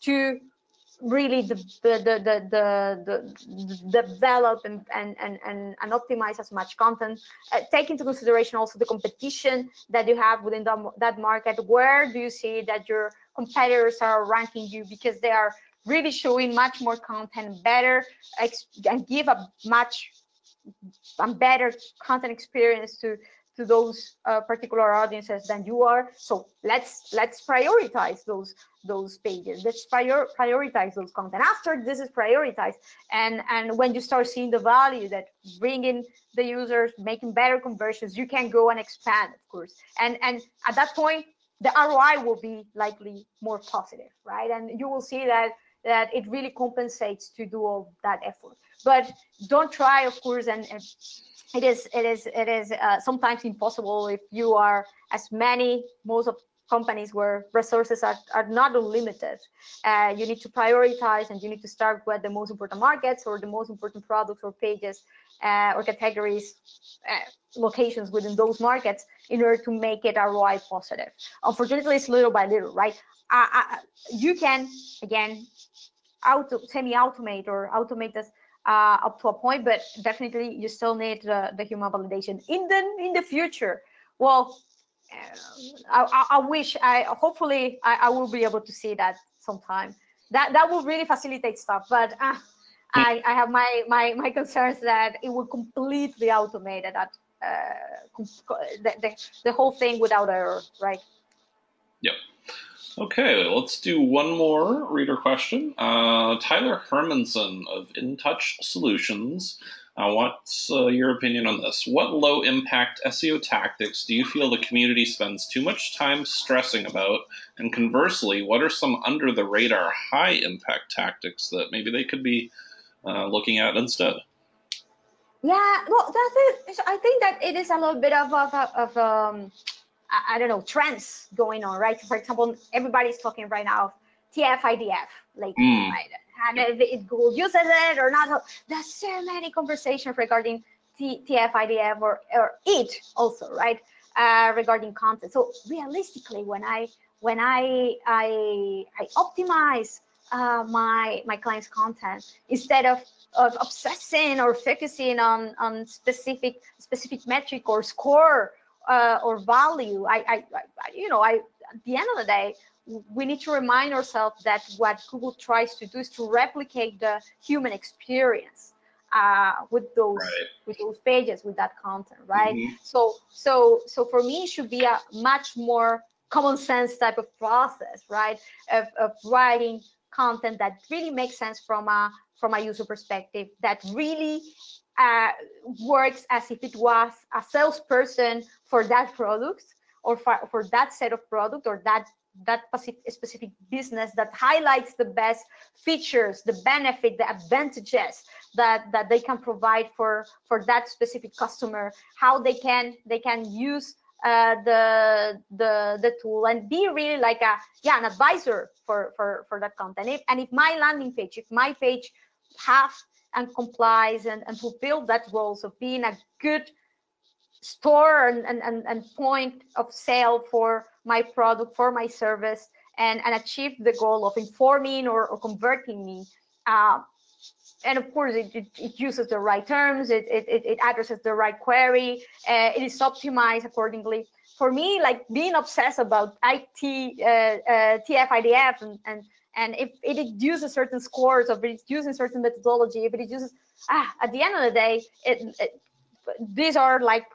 to really the the the the, the, the develop and, and and and optimize as much content. Uh, take into consideration also the competition that you have within the, that market. Where do you see that your competitors are ranking you, because they are really showing much more content, better, and give a much a better content experience to to those uh, particular audiences than you are. So let's let's prioritize those those pages. Let's prior, prioritize those content. After this is prioritized, and and when you start seeing the value that bringing the users, making better conversions, you can go and expand, of course. And and at that point, the R O I will be likely more positive, right? And you will see that. that it really compensates to do all that effort. But don't try, of course, and, and it is it is it is uh, sometimes impossible if you are as many most of companies where resources are, are not unlimited. Uh, you need to prioritize, and you need to start with the most important markets or the most important products or pages uh, or categories, uh, locations within those markets in order to make it R O I positive. Unfortunately, it's little by little, right? Uh, I, you can, again, auto, semi-automate or automate this uh, up to a point, but definitely you still need uh, the human validation in the in the future. Well, uh, I, I wish, I hopefully I, I will be able to see that sometime. That that will really facilitate stuff, but uh, I, I have my, my my concerns that it will completely automate that uh, the, the the whole thing without error, right? Yep. Okay, let's do one more reader question. Uh, Tyler Hermanson of In Touch Solutions, uh, what's uh, your opinion on this? What low-impact S E O tactics do you feel the community spends too much time stressing about? And conversely, what are some under-the-radar high-impact tactics that maybe they could be uh, looking at instead? Yeah, well, that's it. I think that it is a little bit of of, of um. I don't know, trends going on, right? For example, everybody's talking right now of T F I D F, like, mm. right? And if, if Google uses it or not, there's so many conversations regarding T F I D F or, or it also, right? Uh, regarding content. So realistically, when I when I I, I optimize uh, my my client's content, instead of of obsessing or focusing on on specific specific metric or score. Uh, or value, I, I, I, you know, I. At the end of the day, we need to remind ourselves that what Google tries to do is to replicate the human experience uh, with those, right. with those pages, with that content, right? Mm-hmm. So, so, so for me, it should be a much more common sense type of process, right? Of, of writing content that really makes sense from a from a user perspective, that really uh, works as if it was a salesperson for that product or for, for that set of product or that that specific business, that highlights the best features, the benefit, the advantages that that they can provide for for that specific customer, how they can they can use uh, the the the tool and be really like a yeah an advisor for for for that content. If, and if my landing page, if my page have and complies and and fulfill that role of being a good store and, and, and point of sale for my product, for my service, and, and achieve the goal of informing or, or converting me. Uh, and of course, it, it, it uses the right terms, it, it, it addresses the right query, uh, it is optimized accordingly. For me, like being obsessed about I T, uh, uh, T F I D F, and, and, and if it uses certain scores, or if it's using certain methodology, if it uses, ah, at the end of the day, it, it, these are like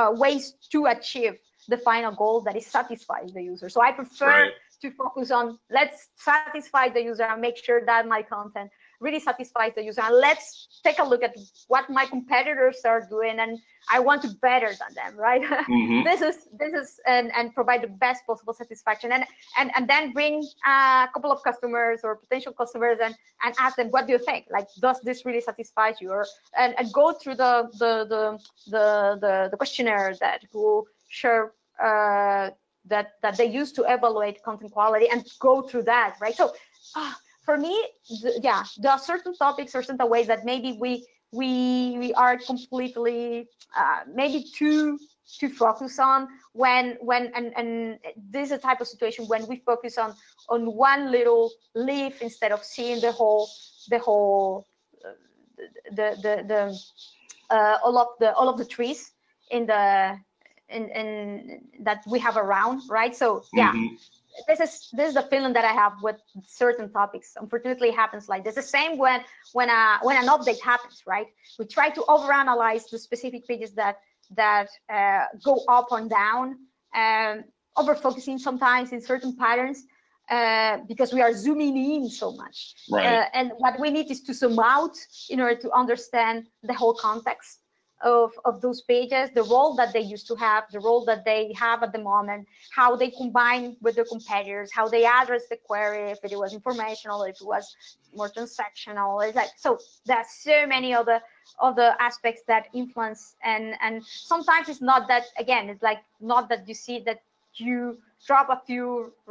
Uh, ways to achieve the final goal that is satisfying the user. So I prefer right. to focus on let's satisfy the user and make sure that my content really satisfies the user. And let's take a look at what my competitors are doing, and I want to better than them, right? Mm-hmm. this is this is and and provide the best possible satisfaction, and and and then bring a couple of customers or potential customers and and ask them, what do you think? Like, does this really satisfy you? Or and, and go through the the the the the, the questionnaire that Google shared uh, that that they use to evaluate content quality, and go through that, right? So. Uh, For me, th yeah, there are certain topics or certain ways that maybe we we we are completely uh, maybe too too focused on when when and and this is a type of situation when we focus on on one little leaf instead of seeing the whole the whole uh, the the the uh, all of the all of the trees in the in in that we have around, right? So yeah. Mm-hmm. This is this is the feeling that I have with certain topics. Unfortunately, it happens like this. The same when when a when an update happens, right? We try to overanalyze the specific pages that that uh, go up and down, um, over focusing sometimes in certain patterns uh, because we are zooming in so much. Right. Uh, and what we need is to zoom out in order to understand the whole context of of those pages, the role that they used to have, the role that they have at the moment, how they combine with their competitors, how they address the query, if it was informational, if it was more transactional. It's like, so there are so many other other aspects that influence, and and sometimes it's not that, again, it's like not that you see that you drop a few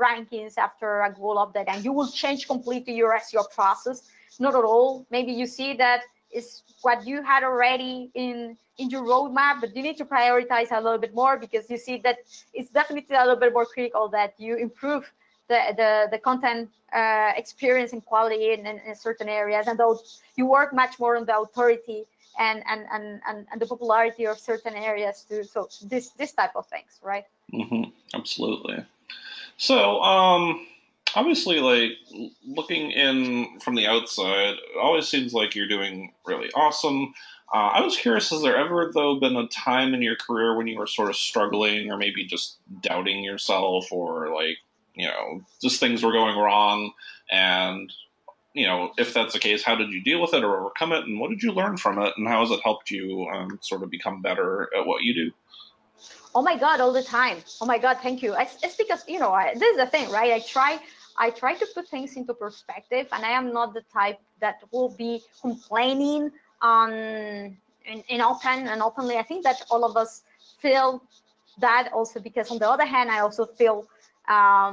rankings after a Google update and you will change completely your S E O process. Not at all. Maybe you see that is what you had already in in your roadmap, but you need to prioritize a little bit more because you see that it's definitely a little bit more critical that you improve the the, the content uh, experience and quality in, in, in certain areas, and though you work much more on the authority and and and and, and the popularity of certain areas too. So this this type of things, right? Mm-hmm. Absolutely. So. Um... Obviously, like, looking in from the outside, it always seems like you're doing really awesome. Uh, I was curious, has there ever, though, been a time in your career when you were sort of struggling or maybe just doubting yourself, or, like, you know, just things were going wrong? And, you know, if that's the case, how did you deal with it or overcome it? And what did you learn from it? And how has it helped you um, sort of become better at what you do? Oh, my God, all the time. Oh, my God, thank you. It's, it's because, you know, I, this is the thing, right? I try... I try to put things into perspective, and I am not the type that will be complaining on in, in open and openly. I think that all of us feel that also, because on the other hand, I also feel um,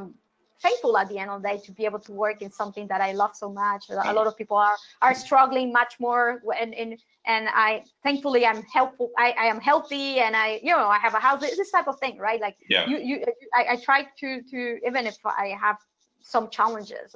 thankful at the end of the day to be able to work in something that I love so much. A lot of people are, are struggling much more, and, and, and I thankfully I'm helpful. I, I am healthy, and I, you know, I have a house, this type of thing, right? Like yeah. you, you, I, I try to, to, even if I have some challenges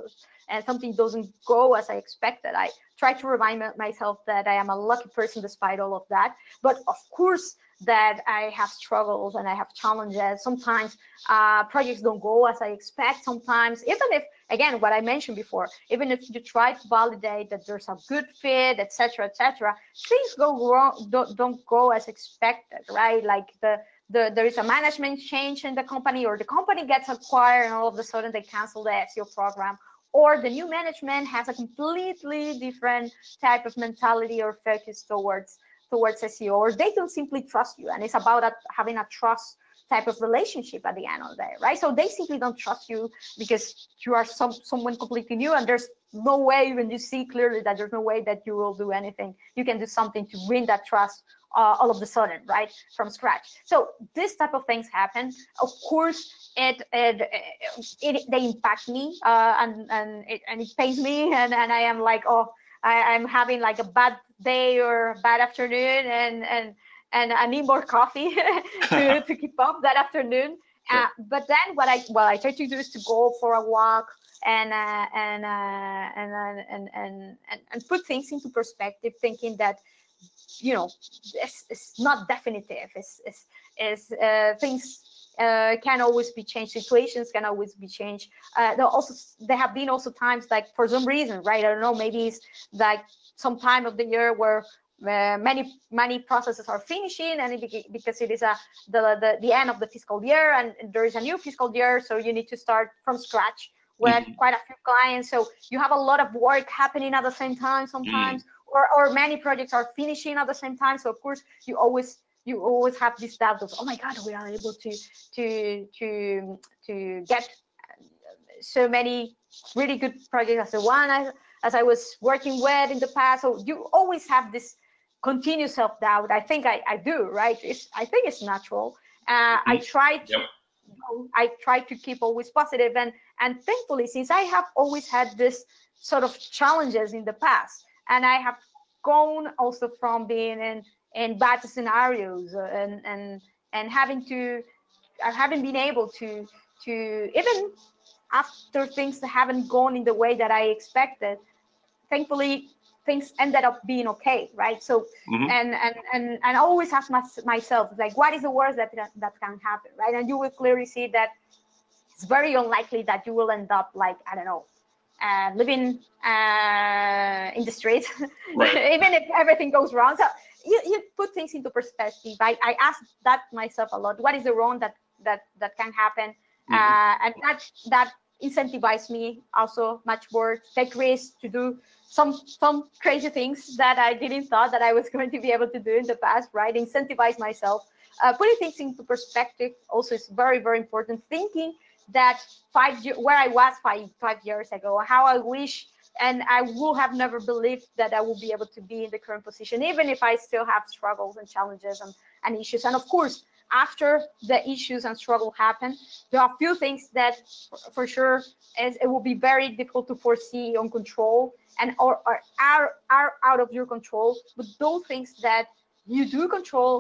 and something doesn't go as I expected, I try to remind myself that I am a lucky person despite all of that. But of course that I have struggles and I have challenges. Sometimes uh, projects don't go as I expect. Sometimes, even if, again, what I mentioned before, even if you try to validate that there's a good fit, et cetera, et cetera, things go wrong, don't, don't go as expected, right? Like the The, there is a management change in the company, or the company gets acquired and all of a sudden they cancel the S E O program, or the new management has a completely different type of mentality or focus towards towards S E O, or they don't simply trust you. And it's about a, having a trust type of relationship at the end of the day, right? So they simply don't trust you because you are some someone completely new, and there's no way, when you see clearly that there's no way that you will do anything, you can do something to win that trust uh, all of a sudden, right, from scratch. So this type of things happen. Of course, it it, it, it they impact me, uh, and and it and it pains me, and and I am like, oh, I, I'm having like a bad day or a bad afternoon, and and. And I need more coffee to, to keep up that afternoon. Sure. Uh, but then what I what I try to do is to go for a walk and uh, and, uh, and, and and and and put things into perspective, thinking that, you know, it's, it's not definitive. It's it's, it's uh, things uh, can always be changed. Situations can always be changed. Uh, there also there have been also times, like, for some reason, right? I don't know. Maybe it's like some time of the year where Uh, many many processes are finishing, and it, because it is a the, the the end of the fiscal year, and there is a new fiscal year, so you need to start from scratch with mm-hmm. quite a few clients. So you have a lot of work happening at the same time sometimes, mm-hmm. or or many projects are finishing at the same time. So of course you always you always have this doubt of, oh my God, we are able to to to to get so many really good projects as the one as, as I was working with in the past. So you always have this continue self-doubt. I think I, I do, right? It's, I think it's natural. Uh, I try to, yep. you know, I try to keep always positive, and and thankfully, since I have always had this sort of challenges in the past, and I have gone also from being in in bad scenarios and and and having to, I haven't been able to to even after things that haven't gone in the way that I expected. Thankfully, things ended up being okay, right? So, mm-hmm. and, and, and, and I always ask my, myself, like, what is the worst that, that that can happen, right? And you will clearly see that it's very unlikely that you will end up, like, I don't know, uh, living uh, in the street, right. Even if everything goes wrong. So you, you put things into perspective. I, I ask that myself a lot. What is the wrong that, that, that can happen? Mm-hmm. Uh, and that, that incentivized me also much more to take risks, to do some some crazy things that I didn't thought that I was going to be able to do in the past, right? Incentivize myself. Uh, putting things into perspective also is very, very important. Thinking that five where I was five, five years ago, how I wish, and I would have never believed that I would be able to be in the current position, even if I still have struggles and challenges and, and issues. And of course, after the issues and struggle happen, there are a few things that for sure is, it will be very difficult to foresee on control and or, or are, are out of your control, but those things that you do control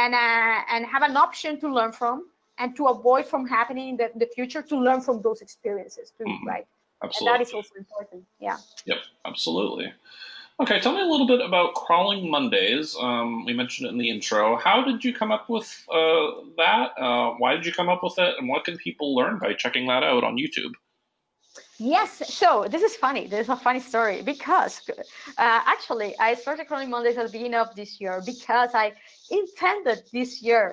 and uh, and have an option to learn from and to avoid from happening in the, the future, to learn from those experiences too, mm-hmm. right? Absolutely. And that is also important, yeah. Yep, absolutely. Okay, tell me a little bit about Crawling Mondays. Um, we mentioned it in the intro. How did you come up with uh, that? Uh, why did you come up with it? And what can people learn by checking that out on YouTube? Yes, so this is funny. This is a funny story because uh, actually I started Crawling Mondays at the beginning of this year because I intended this year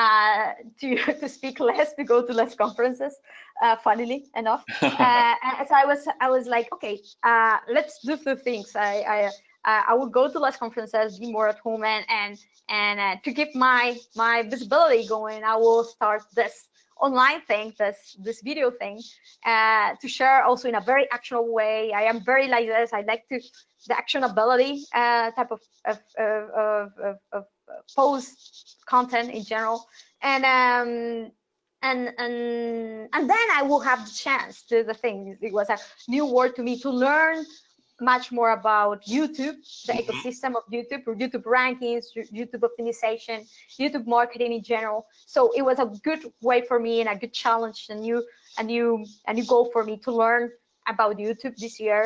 uh, to, to speak less, to go to less conferences. Uh, funnily enough, uh, so I was I was like, okay, uh, let's do two things. I I I would go to less conferences, be more at home, and and and uh, to keep my my visibility going, I will start this online thing, this this video thing, uh, to share also in a very actionable way. I am very like this. I like to the actionability uh, type of of of, of, of post content in general, and. Um, And and and then I will have the chance to the thing. It was a new word to me to learn much more about YouTube, the ecosystem of YouTube, or YouTube rankings, YouTube optimization, YouTube marketing in general. So it was a good way for me and a good challenge, a new a new a new goal for me to learn about YouTube this year.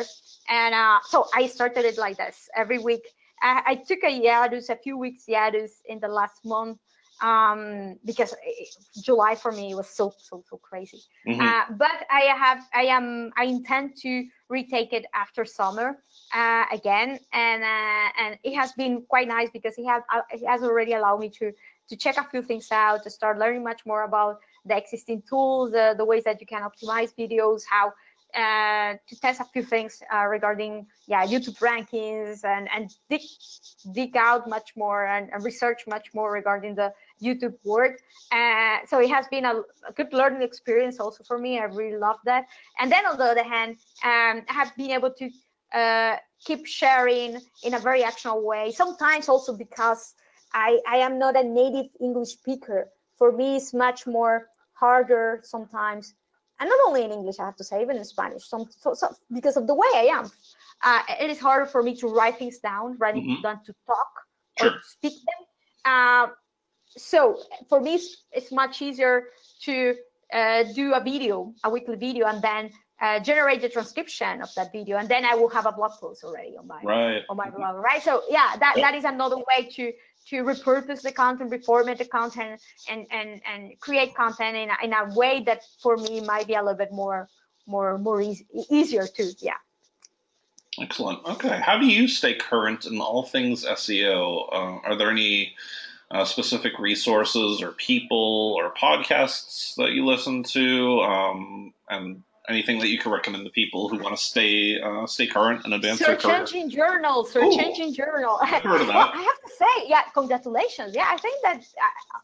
And uh, so I started it like this every week. I, I took a hiatus, a few weeks hiatus in the last month. Um, because July for me was so so so crazy, mm-hmm. uh, but I have I am I intend to retake it after summer uh, again, and uh, and it has been quite nice because it has it has already allowed me to to check a few things out, to start learning much more about the existing tools, uh, the ways that you can optimize videos, how uh, to test a few things uh, regarding yeah YouTube rankings and and dig dig out much more and, and research much more regarding the YouTube world. Uh, so it has been a, a good learning experience also for me. I really love that. And then on the other hand, um, I have been able to uh, keep sharing in a very actionable way. Sometimes also because I, I am not a native English speaker. For me, it's much more harder sometimes, and not only in English, I have to say, even in Spanish, some, so, so, because of the way I am. Uh, it is harder for me to write things down rather mm-hmm. than to talk sure. or to speak them. Uh, so for me, it's, it's much easier to uh, do a video, a weekly video, and then uh, generate the transcription of that video, and then I will have a blog post already on my right. on my mm-hmm. blog, right? So yeah, that, that is another way to to repurpose the content, reformat the content, and and and create content in a, in a way that for me might be a little bit more more more easy, easier too. Yeah. Excellent. Okay. How do you stay current in all things S E O? Uh, are there any uh, specific resources or people or podcasts that you listen to, um, and anything that you can recommend to people who want to stay uh, stay current and advance their career? Search Engine Journal, Search Engine Journal. I've heard of that. Well, I have to say, yeah, congratulations. Yeah, I think that,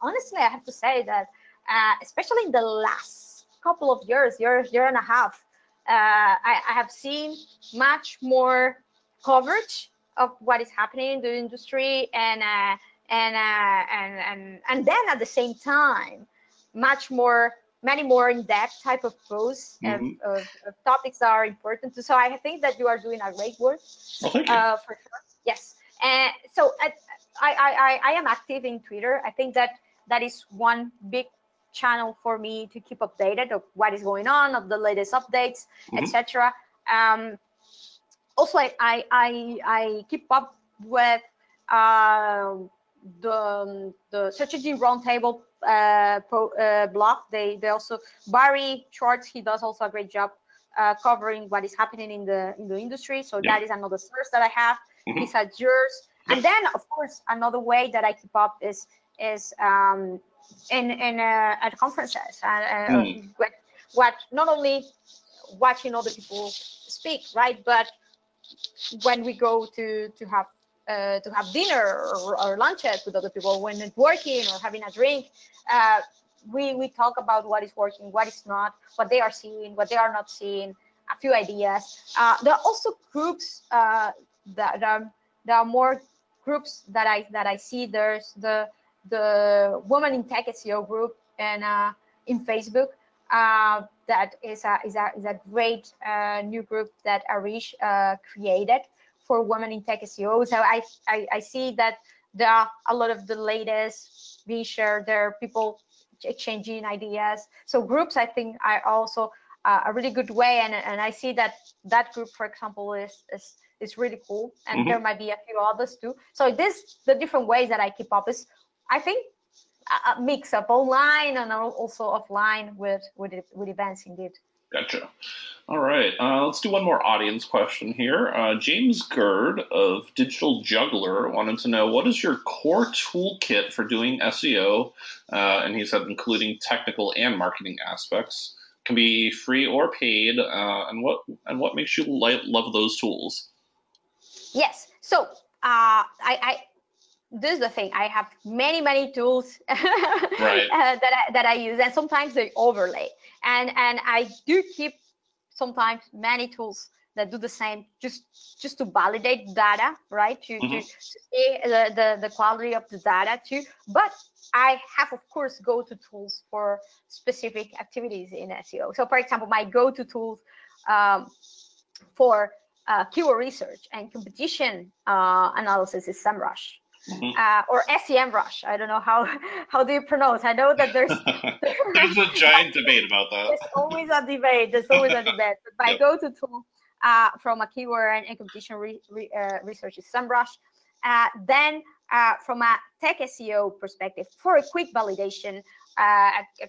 honestly, I have to say that, uh, especially in the last couple of years, year, year and a half, uh, I, I have seen much more coverage of what is happening in the industry, and uh, and, uh, and and and then at the same time, much more. many more in-depth type of posts mm-hmm. of, of, of topics that are important too. So I think that you are doing a great work. Well, thank you. Uh, for sure. Yes. And uh, so I, I, I, I am active in Twitter. I think that that is one big channel for me to keep updated of what is going on, of the latest updates, mm-hmm. et cetera. Um, also, I, I, I, I keep up with uh, the, the Search Engine Roundtable uh, pro, uh blog. They they also, Barry Schwartz, he does also a great job uh covering what is happening in the in the industry, so yeah. that is another source that I have mm-hmm. besides yours. Yeah. And then of course another way that I keep up is is um in in uh, at conferences, and uh, mm. what, what not only watching other people speak, right, but when we go to to have Uh, to have dinner or, or lunches with other people, when networking or having a drink, uh, we we talk about what is working, what is not, what they are seeing, what they are not seeing, a few ideas. Uh, there are also groups uh, that, that are, there are more groups that I that I see. There's the the Women in Tech S E O group and uh, in Facebook. Uh, that is a is a is a great uh, new group that Arish uh, created for women in tech S E O. So I, I, I see that there are a lot of the latest being shared there, people exchanging ideas. So groups, I think, are also uh, a really good way. And, and I see that that group, for example, is, is, is really cool. And mm-hmm. there might be a few others too. So this, the different ways that I keep up is, I think, a mix up online and also offline with, with, with events indeed. Gotcha. All right. Uh, let's do one more audience question here. Uh, James Gird of Digital Juggler wanted to know, what is your core toolkit for doing S E O? Uh, and he said, including technical and marketing aspects, can be free or paid. Uh, and what and what makes you li- love those tools? Yes. So uh, I, I this is the thing. I have many, many tools right. uh, that I, that I use, and sometimes they overlay. And and I do keep sometimes many tools that do the same, just just to validate data, right? To, mm-hmm. to, to see the, the, the quality of the data too. But I have, of course, go-to tools for specific activities in S E O. So, for example, my go-to tools um, for uh, keyword research and competition uh, analysis is SEMrush. Mm-hmm. Uh, or SEMrush. I don't know how how do you pronounce. I know that there's there's a giant debate about that. There's always a debate. There's always a debate. But my yep. go-to tool uh, from a keyword and, and competition re, re, uh, research is SEMrush. Uh, then uh, from a tech S E O perspective, for a quick validation, uh, a, a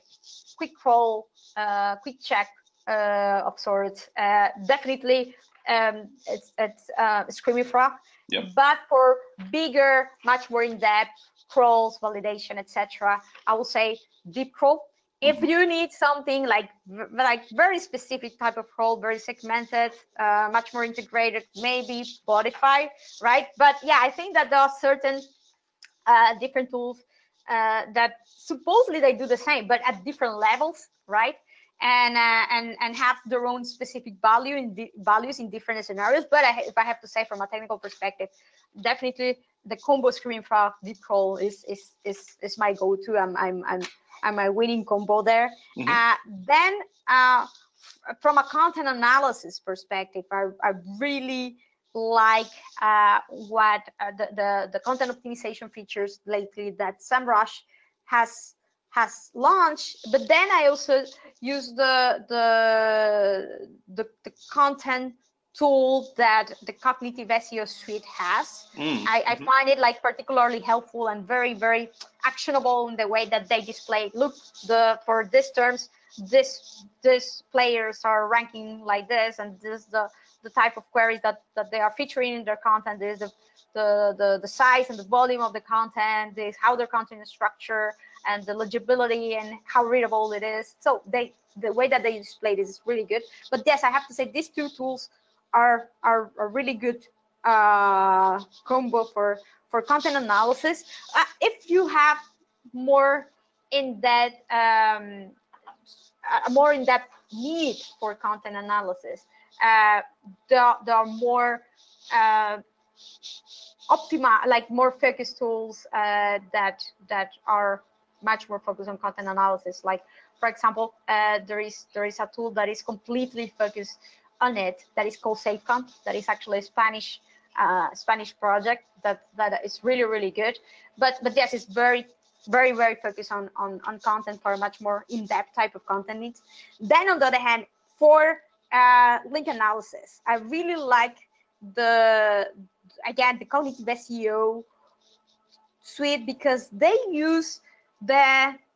quick crawl, uh, quick check uh, of sorts, uh, definitely um, it's it's uh, Screaming Frog. Yep. But for bigger, much more in-depth crawls, validation, et cetera, I will say Deep Crawl If you need something like like very specific type of role, very segmented, uh, much more integrated, maybe Spotify, right? But yeah, I think that there are certain uh, different tools uh, that supposedly they do the same, but at different levels, right? And uh, and and have their own specific value in the values in different scenarios. But I, if I have to say, from a technical perspective, definitely the combo screen for Deep Crawl is is is is my go-to. I'm I'm I'm I'm a winning combo there. Mm-hmm. Uh, then, uh, from a content analysis perspective, I I really like uh, what uh, the, the the content optimization features lately that SEMrush has has launched. But then I also use the the the, the content tool that the Cognitive S E O suite has. Mm. I, I mm-hmm. find it like particularly helpful and very, very actionable in the way that they display. Look, the for these terms, this this players are ranking like this, and this is the the type of queries that that they are featuring in their content. This is the the the, the size and the volume of the content. This how their content is structured and the legibility and how readable it is. So they the way that they display this is really good. But yes, I have to say these two tools Are, are a really good uh, combo for, for content analysis. Uh, if you have more in depth, um, uh, more in depth need for content analysis, uh, there, there are more uh, optima, like more focused tools uh, that that are much more focused on content analysis. Like for example, uh, there is there is a tool that is completely focused on it that is called SafeCon, that is actually a Spanish uh, Spanish project that that is really really good, but but yes, it's very very very focused on on on content for a much more in-depth type of content needs. Then on the other hand, for uh, link analysis, I really like the again the Cognitive S E O suite because they use the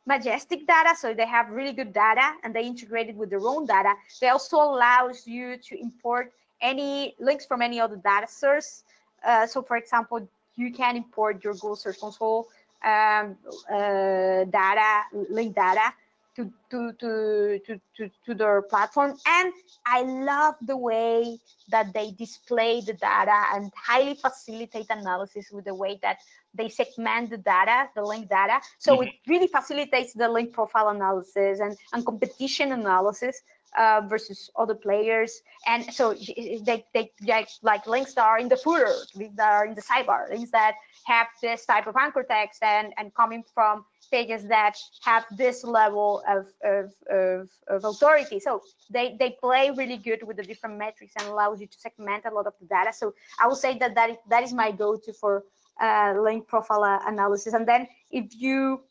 Majestic data, so they have really good data and they integrate it with their own data. They also allows you to import any links from any other data source. Uh, so for example, you can import your Google Search Console um, uh, data, link data to to, to, to, to to their platform. And I love the way that they display the data and highly facilitate analysis with the way that they segment the data, the link data. So mm-hmm. it really facilitates the link profile analysis and, and competition analysis uh, versus other players. And so they, they, they like links that are in the footer, that are in the sidebar, links that have this type of anchor text and, and coming from pages that have this level of, of, of, of authority. So they, they play really good with the different metrics and allows you to segment a lot of the data. So I would say that that is, that is my go-to for Uh, link profile uh, analysis. And then if you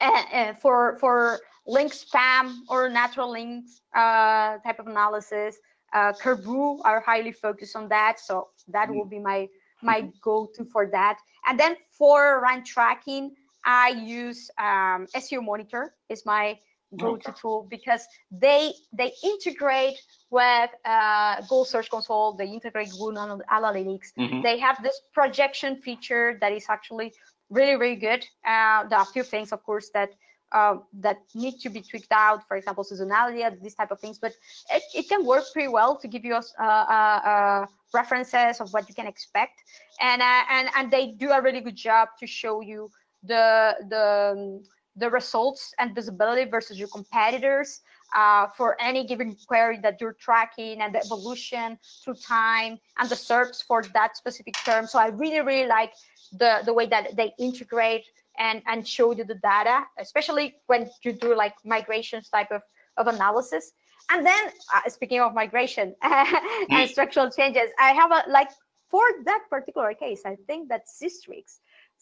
uh, uh, for for link spam or natural links uh, type of analysis, uh, Kerboo are highly focused on that, so that mm-hmm. will be my my mm-hmm. go-to for that. And then for rank tracking, I use um, S E O Monitor is my go-to okay. tool because they they integrate with uh, Google Search Console, they integrate Google Analytics. Mm-hmm. They have this projection feature that is actually really, really good. Uh, there are a few things, of course, that uh, that need to be tweaked out, for example, seasonality, these type of things, but it, it can work pretty well to give you uh, uh, references of what you can expect. And, uh, and, and they do a really good job to show you the, the, the results and visibility versus your competitors. Uh, for any given query that you're tracking and the evolution through time and the SERPs for that specific term. So I really, really like the, the way that they integrate and, and show you the data, especially when you do like migrations type of, of analysis. And then uh, speaking of migration and mm. structural changes, I have a, like for that particular case, I think that Systrix,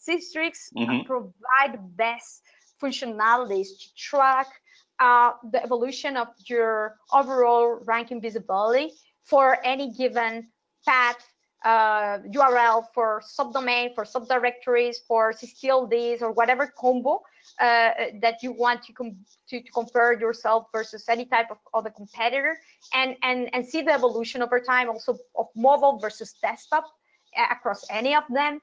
Systrix mm-hmm. provide best functionalities to track Uh, the evolution of your overall ranking visibility for any given path, uh, U R L for subdomain, for subdirectories, for C C L Ds, or whatever combo uh, that you want to, com to to compare yourself versus any type of other competitor, and and and see the evolution over time, also of mobile versus desktop uh, across any of them,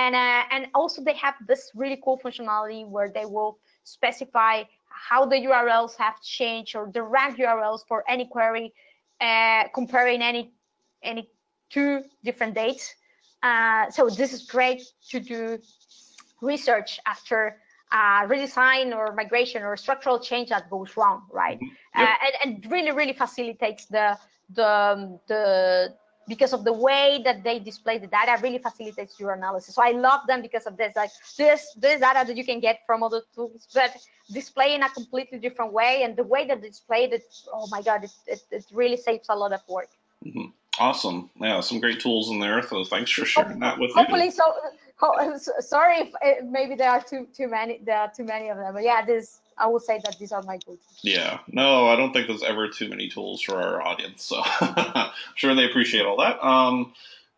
and uh, and also they have this really cool functionality where they will specify how the U R Ls have changed, or the rank U R Ls for any query, uh, comparing any any two different dates. Uh, so this is great to do research after uh, redesign or migration or structural change that goes wrong, right? Yep. Uh, and, and really, really facilitates the the um, the because of the way that they display the data, really facilitates your analysis. So I love them because of this, like this, this data that you can get from other tools, but display in a completely different way. And the way that they displayed it, oh my God, it, it, it really saves a lot of work. Mm-hmm. Awesome. Yeah, some great tools in there. So thanks for sharing that with me. Hopefully, so, oh, sorry if it, maybe there are too, too many, there are too many of them, but yeah, this, I will say that these are my tools. Yeah, no, I don't think there's ever too many tools for our audience. So I'm sure they appreciate all that. Um,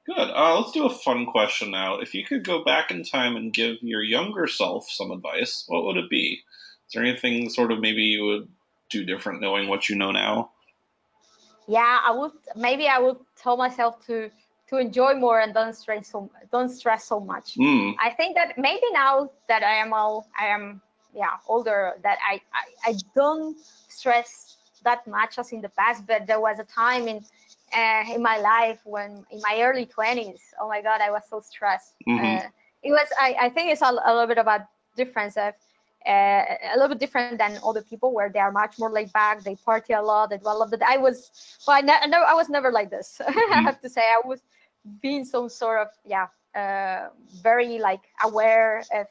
good. Uh, let's do a fun question now. If you could go back in time and give your younger self some advice, what would it be? Is there anything sort of maybe you would do different knowing what you know now? Yeah, I would. Maybe I would tell myself to to enjoy more and don't stress so don't stress so much. Mm. I think that maybe now that I am all I am. Yeah, older, that I, I, I don't stress that much as in the past, but there was a time in uh, in my life when, in my early twenties, oh my God, I was so stressed. Mm-hmm. uh, it was, I, I think it's a, a little bit of a difference, of, uh, a little bit different than other people where they are much more laid back, they party a lot, they do a lot of that. I was, well, I, ne no, I was never like this, mm-hmm. I have to say, I was being some sort of, yeah, uh, very like aware of,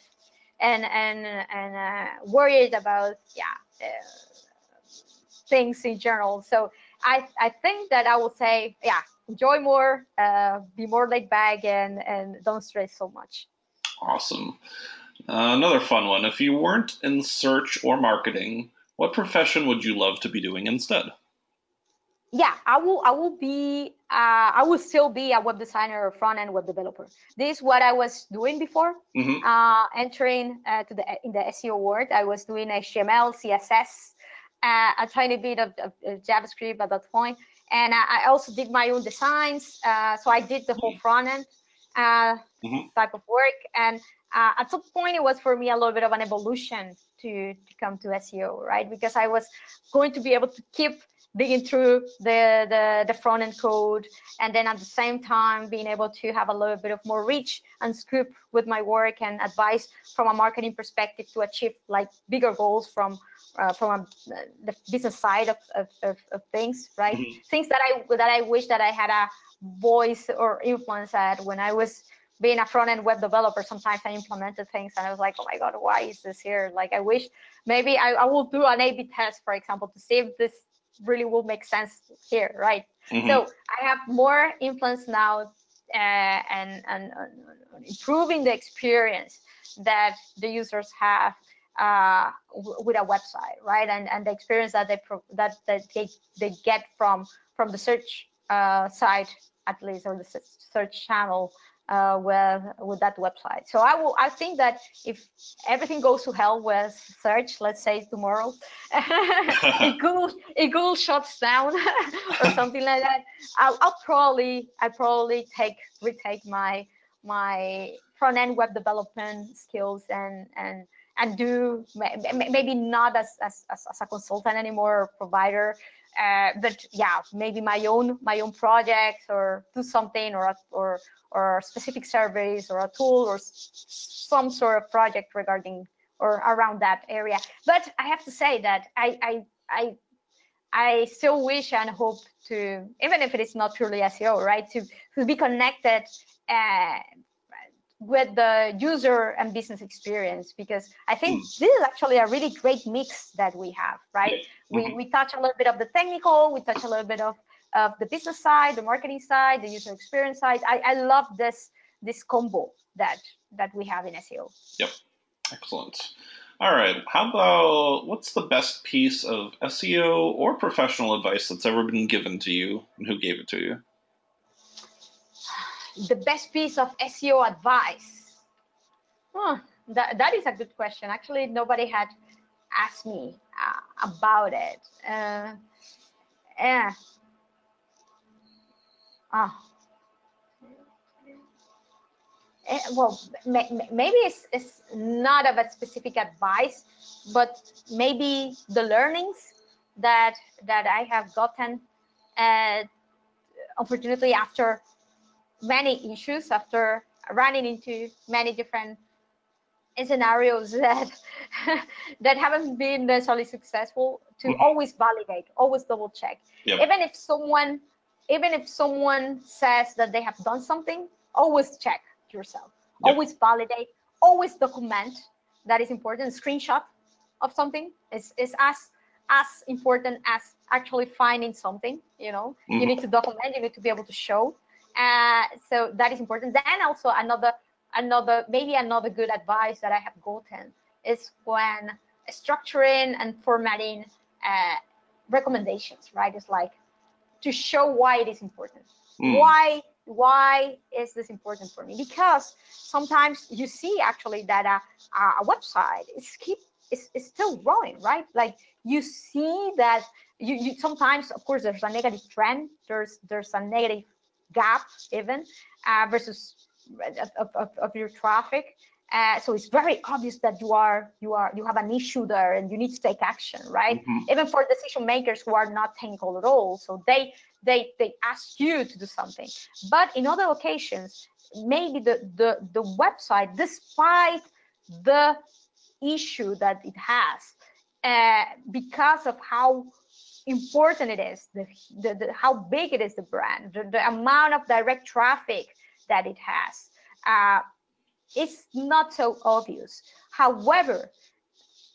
and and and uh, worried about yeah uh, things in general. So I I think that I would say yeah enjoy more, uh, be more laid back, and and don't stress so much. Awesome. Uh, another fun one. If you weren't in search or marketing, what profession would you love to be doing instead? Yeah, I will. I will be. Uh, I will still be a web designer or front-end web developer. This is what I was doing before mm-hmm. uh, entering uh, to the in the S E O world. I was doing H T M L, C S S, uh, a tiny bit of, of, of JavaScript at that point, and I, I also did my own designs. Uh, so I did the whole front-end uh, mm-hmm. type of work, and uh, at some point it was for me a little bit of an evolution to, to come to S E O, right? Because I was going to be able to keep digging through the, the, the front-end code, and then at the same time being able to have a little bit of more reach and scoop with my work and advice from a marketing perspective to achieve like bigger goals from uh, from a, the business side of, of, of, of things, right? Mm-hmm. Things that I that I wish that I had a voice or influence at when I was being a front-end web developer. Sometimes I implemented things and I was like, oh my God, why is this here? Like I wish maybe I, I will do an A B test, for example, to see if this really will make sense here, right? Mm-hmm. So I have more influence now uh, and, and, and improving the experience that the users have uh, with a website, right? And and the experience that they pro that that they they get from from the search uh, site at least, or the search channel uh, with with that website. So I will I think that if everything goes to hell with search, let's say tomorrow, it Google it Google shuts down or something like that, I'll, I'll probably I probably take retake my my front end web development skills and and and do maybe not as as as a consultant anymore or provider. Uh, but yeah, maybe my own my own projects, or do something, or a, or or a specific service, or a tool, or some sort of project regarding or around that area. But I have to say that I I I, I still wish and hope to, even if it is not purely S E O, right, to, to be connected uh, with the user and business experience, because I think mm. this is actually a really great mix that we have, right? Mm-hmm. We we touch a little bit of the technical, we touch a little bit of, of the business side, the marketing side, the user experience side. I, I love this this combo that that we have in S E O. Yep, excellent. All right, how about what's the best piece of S E O or professional advice that's ever been given to you, and who gave it to you? The best piece of S E O advice? Huh, that, that is a good question. Actually, nobody had asked me uh, about it. Uh, yeah. Oh. well, maybe it's, it's not of a specific advice, but maybe the learnings that that I have gotten, uh, unfortunately, after many issues, after running into many different scenarios that that haven't been necessarily successful, to mm-hmm. always validate, always double check. Yep. Even if someone, even if someone says that they have done something, always check yourself. Yep. Always validate. Always document. That is important. Screenshot of something is is as as important as actually finding something. You know, mm-hmm. you need to document. You need to be able to show. Uh, so that is important. Then also another. Another, maybe another good advice that I have gotten is when structuring and formatting uh, recommendations, right? It's like to show why it is important. Mm. Why, why is this important for me? Because sometimes you see actually that a, a website is keep is, is still growing, right? Like you see that you, you sometimes, of course, there's a negative trend. There's there's a negative gap even uh, versus. Of, of, of your traffic, uh, so it's very obvious that you are you are you have an issue there and you need to take action, right? Mm-hmm. Even for decision makers who are not technical at all, so they they they ask you to do something. But in other occasions, maybe the the the website, despite the issue that it has, uh, because of how important it is, the, the, the how big it is, the brand, the, the amount of direct traffic that it has, uh, it's not so obvious. However,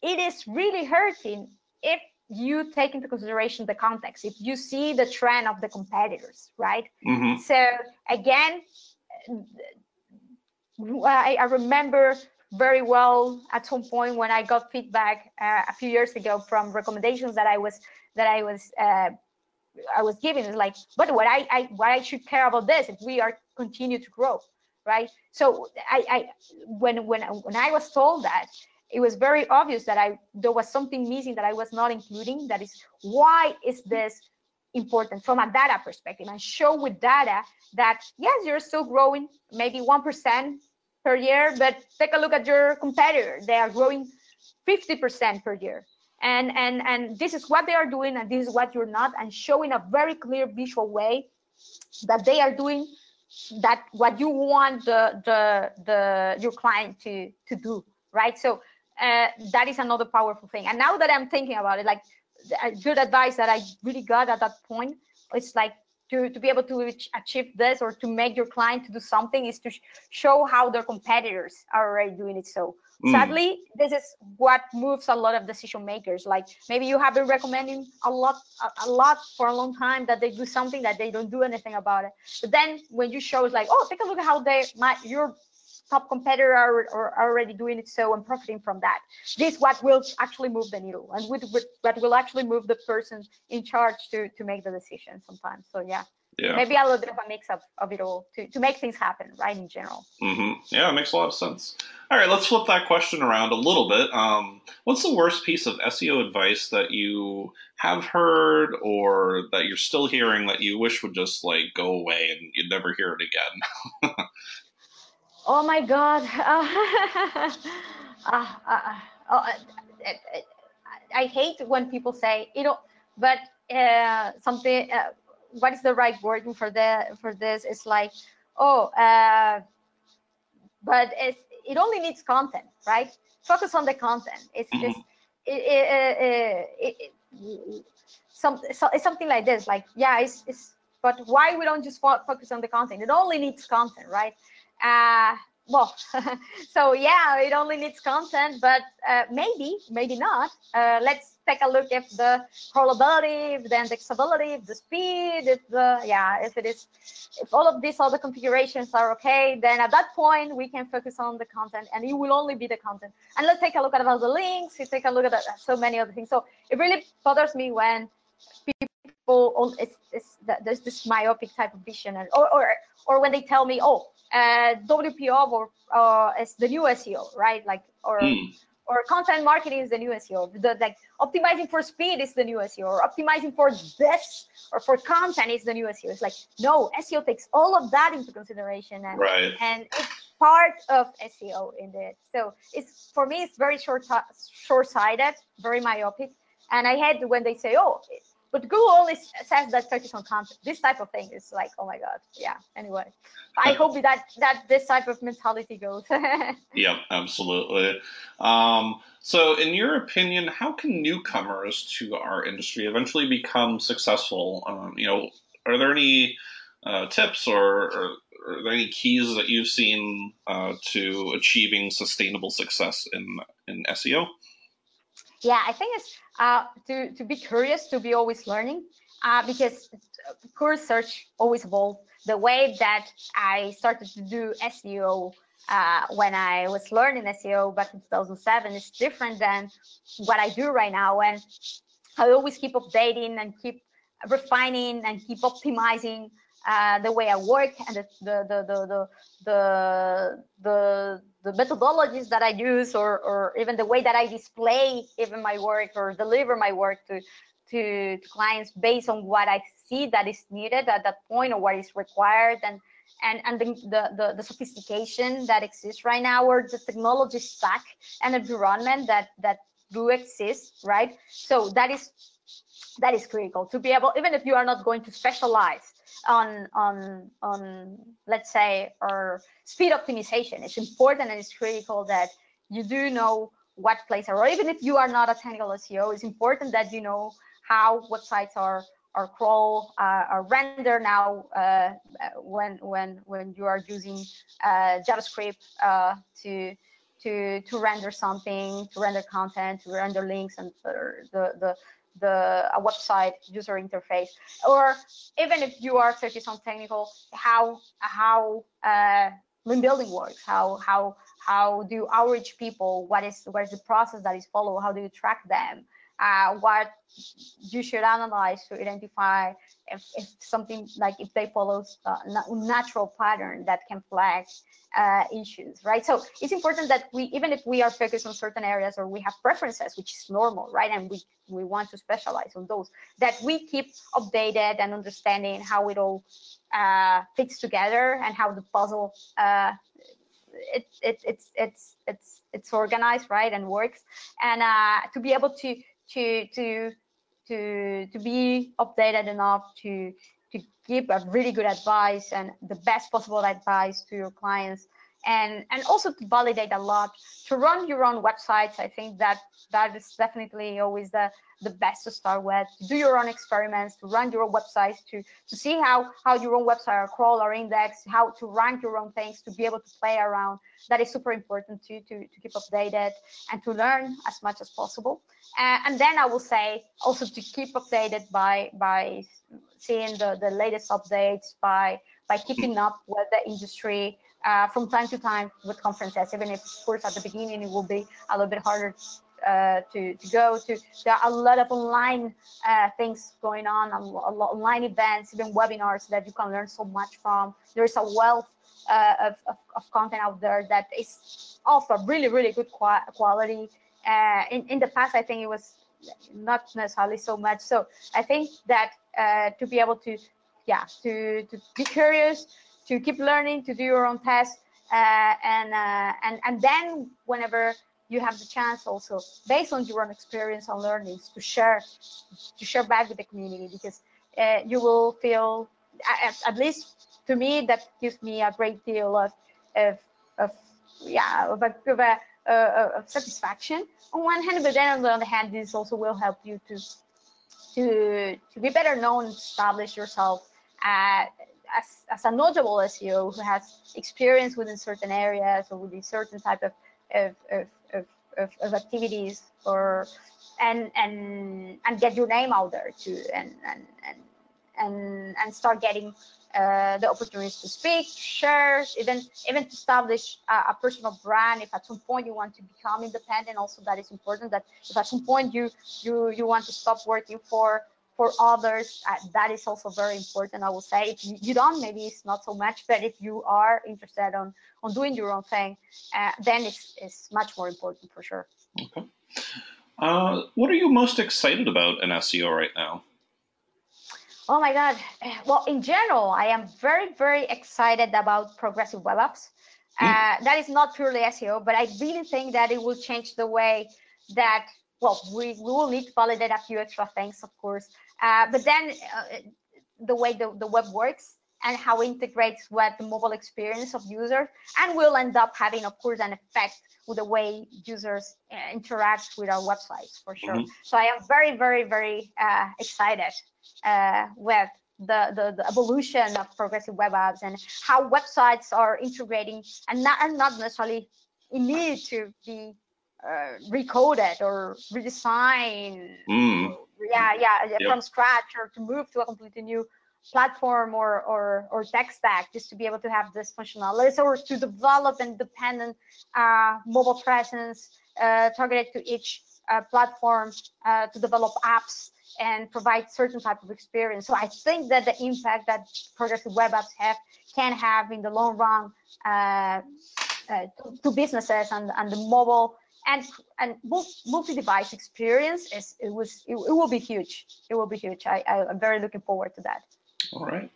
it is really hurting if you take into consideration the context, if you see the trend of the competitors, right? Mm-hmm. So again, I, I remember very well at some point when I got feedback uh, a few years ago from recommendations that I was that I was uh, I was giving. It's like, but what I, I what I should care about this if we are continue to grow, right? So I, I when when when I was told that, it was very obvious that I there was something missing that I was not including. That is, why is this important from a data perspective? And show with data that yes, you're still growing, maybe one percent per year, but take a look at your competitor. They are growing fifty percent per year. And, and, and this is what they are doing and this is what you're not, and showing a very clear visual way that they are doing that what you want the the, the your client to, to do, right? So uh, that is another powerful thing. And now that I'm thinking about it, like good advice that I really got at that point, it's like to, to be able to achieve this or to make your client to do something is to sh show how their competitors are already doing it. So sadly, this is what moves a lot of decision makers. Like maybe you have been recommending a lot, a, a lot for a long time that they do something that they don't do anything about it. But then when you show, it's like, oh, take a look at how they, my, your top competitor are, are already doing it, so I'm profiting from that. This is what will actually move the needle, and with, with what will actually move the person in charge to to make the decision sometimes. So yeah. Yeah. Maybe a little bit of a mix up of it all to, to make things happen, right, in general. Mm-hmm. Yeah, it makes a lot of sense. All right, let's flip that question around a little bit. Um, what's the worst piece of S E O advice that you have heard or that you're still hearing that you wish would just, like, go away and you'd never hear it again? Oh, my God. Uh, uh, uh, uh, I hate when people say, you know, but uh, something... Uh, what is the right wording for the for this? It's like, oh, uh, but it's, it only needs content, right? Focus on the content. It's mm-hmm. just it, it, it, it, it, some so it's something like this. Like, yeah, it's it's. But why we don't just focus on the content? It only needs content, right? Uh, well, so yeah, it only needs content, but uh, maybe, maybe not. Uh, let's take a look if the crawlability, if the indexability, if the speed, if the, yeah, if it is, if all of these other configurations are okay, then at that point we can focus on the content and it will only be the content. And let's take a look at about the links, you take a look at so many other things. So it really bothers me when people All, it's, it's, there's this myopic type of vision, and or or, or when they tell me, oh, uh, W P O or uh, is the new S E O, right? Like, or mm. or content marketing is the new S E O. The, like optimizing for speed is the new S E O, or optimizing for this or for content is the new S E O. It's like, no, S E O takes all of that into consideration, and right. and it, part of S E O in it. So it's, for me, it's very short, short-sighted, very myopic. And I had, when they say, oh, but Google only says that focus on content, this type of thing is like, oh my God, yeah. Anyway, I hope that that this type of mentality goes. Yep, absolutely. Um, so in your opinion, how can newcomers to our industry eventually become successful? Um, you know, are there any uh, tips or, or are there any keys that you've seen uh, to achieving sustainable success in, in S E O? Yeah, I think it's uh, to, to be curious, to be always learning, uh, because core search always evolved. The way that I started to do S E O uh, when I was learning S E O back in two thousand seven is different than what I do right now. And I always keep updating and keep refining and keep optimizing uh, the way I work and the, the, the, the, the, the, the methodologies that I use, or, or even the way that I display even my work or deliver my work to, to, to clients based on what I see that is needed at that point or what is required, and and, and the, the, the sophistication that exists right now, or the technology stack and environment that, that do exist, right? So that is, that is critical to be able, even if you are not going to specialize on on on let's say or speed optimization, it's important and it's critical that you do know what plays a role. Even if you are not a technical S E O, it's important that you know how websites are are crawl uh, are render now uh, when when when you are using uh, JavaScript uh, to to to render something, to render content, to render links, and for the the the a website user interface. Or even if you are focused on technical, how how uh link building works, how how how do you outreach people, what is what is the process that is followed, how do you track them, uh what you should analyze to identify if, if something, like if they follow a natural pattern that can flag uh issues, right? So it's important that we, even if we are focused on certain areas or we have preferences, which is normal, right, and we we want to specialize on those, that we keep updated and understanding how it all uh fits together and how the puzzle uh it, it it's it's it's it's organized, right, and works, and uh to be able to to to to to be updated enough to to give a really good advice and the best possible advice to your clients, and and also to validate a lot, to run your own websites. I think that that is definitely always the the best to start with, to do your own experiments, to run your own websites, to to see how how your own website are crawled or indexed, how to rank your own things, to be able to play around. That is super important too, to to keep updated and to learn as much as possible. Uh, and then I will say also to keep updated by by seeing the the latest updates, by by keeping up with the industry uh, from time to time with conferences. Even if, of course, at the beginning it will be a little bit harder uh, to to go to. There are a lot of online uh, things going on, a lot online events, even webinars that you can learn so much from. There is a wealth uh, of, of of content out there that is of a really really good quality. Uh, in, in the past, I think it was not necessarily so much. So I think that uh, to be able to, yeah, to, to be curious, to keep learning, to do your own tests, uh, and, uh, and, and then whenever you have the chance also, based on your own experience and learnings, to share, to share back with the community, because uh, you will feel, at, at least to me, that gives me a great deal of, of, of yeah, of a, of a Uh, of satisfaction on one hand, but then on the other hand, this also will help you to to to be better known, establish yourself uh, as as a notable S E O who has experience within certain areas or within certain type of of of, of, of activities, or and and and get your name out there too, and and and and, and start getting Uh, the opportunities to speak, share, even even to establish a, a personal brand. If at some point you want to become independent, also that is important. That if at some point you you you want to stop working for for others, uh, that is also very important. I will say, if you, you don't, maybe it's not so much. But if you are interested on on doing your own thing, uh, then it's it's much more important for sure. Okay. Uh, what are you most excited about in S E O right now? Oh my God. Well, in general, I am very, very excited about progressive web apps. Uh, that is not purely S E O, but I really think that it will change the way that, well, we, we will need to validate a few extra things, of course, uh, but then uh, the way the, the web works and how it integrates with the mobile experience of users, and we'll end up having, of course, an effect with the way users uh, interact with our websites, for sure. Mm-hmm. So I am very, very, very uh, excited uh, with The, the, the evolution of progressive web apps and how websites are integrating and not, and not necessarily need to be uh, recoded or redesigned. Mm. Yeah, yeah, yeah, yep. From scratch, or to move to a completely new platform or, or, or tech stack just to be able to have this functionality, or to develop and dependent uh, mobile presence uh, targeted to each uh, platform uh, to develop apps and provide certain type of experience. So I think that the impact that progressive web apps have can have in the long run uh, uh, to, to businesses and, and the mobile and and multi-device experience is it was it, it will be huge. It will be huge. I, I I'm very looking forward to that. All right,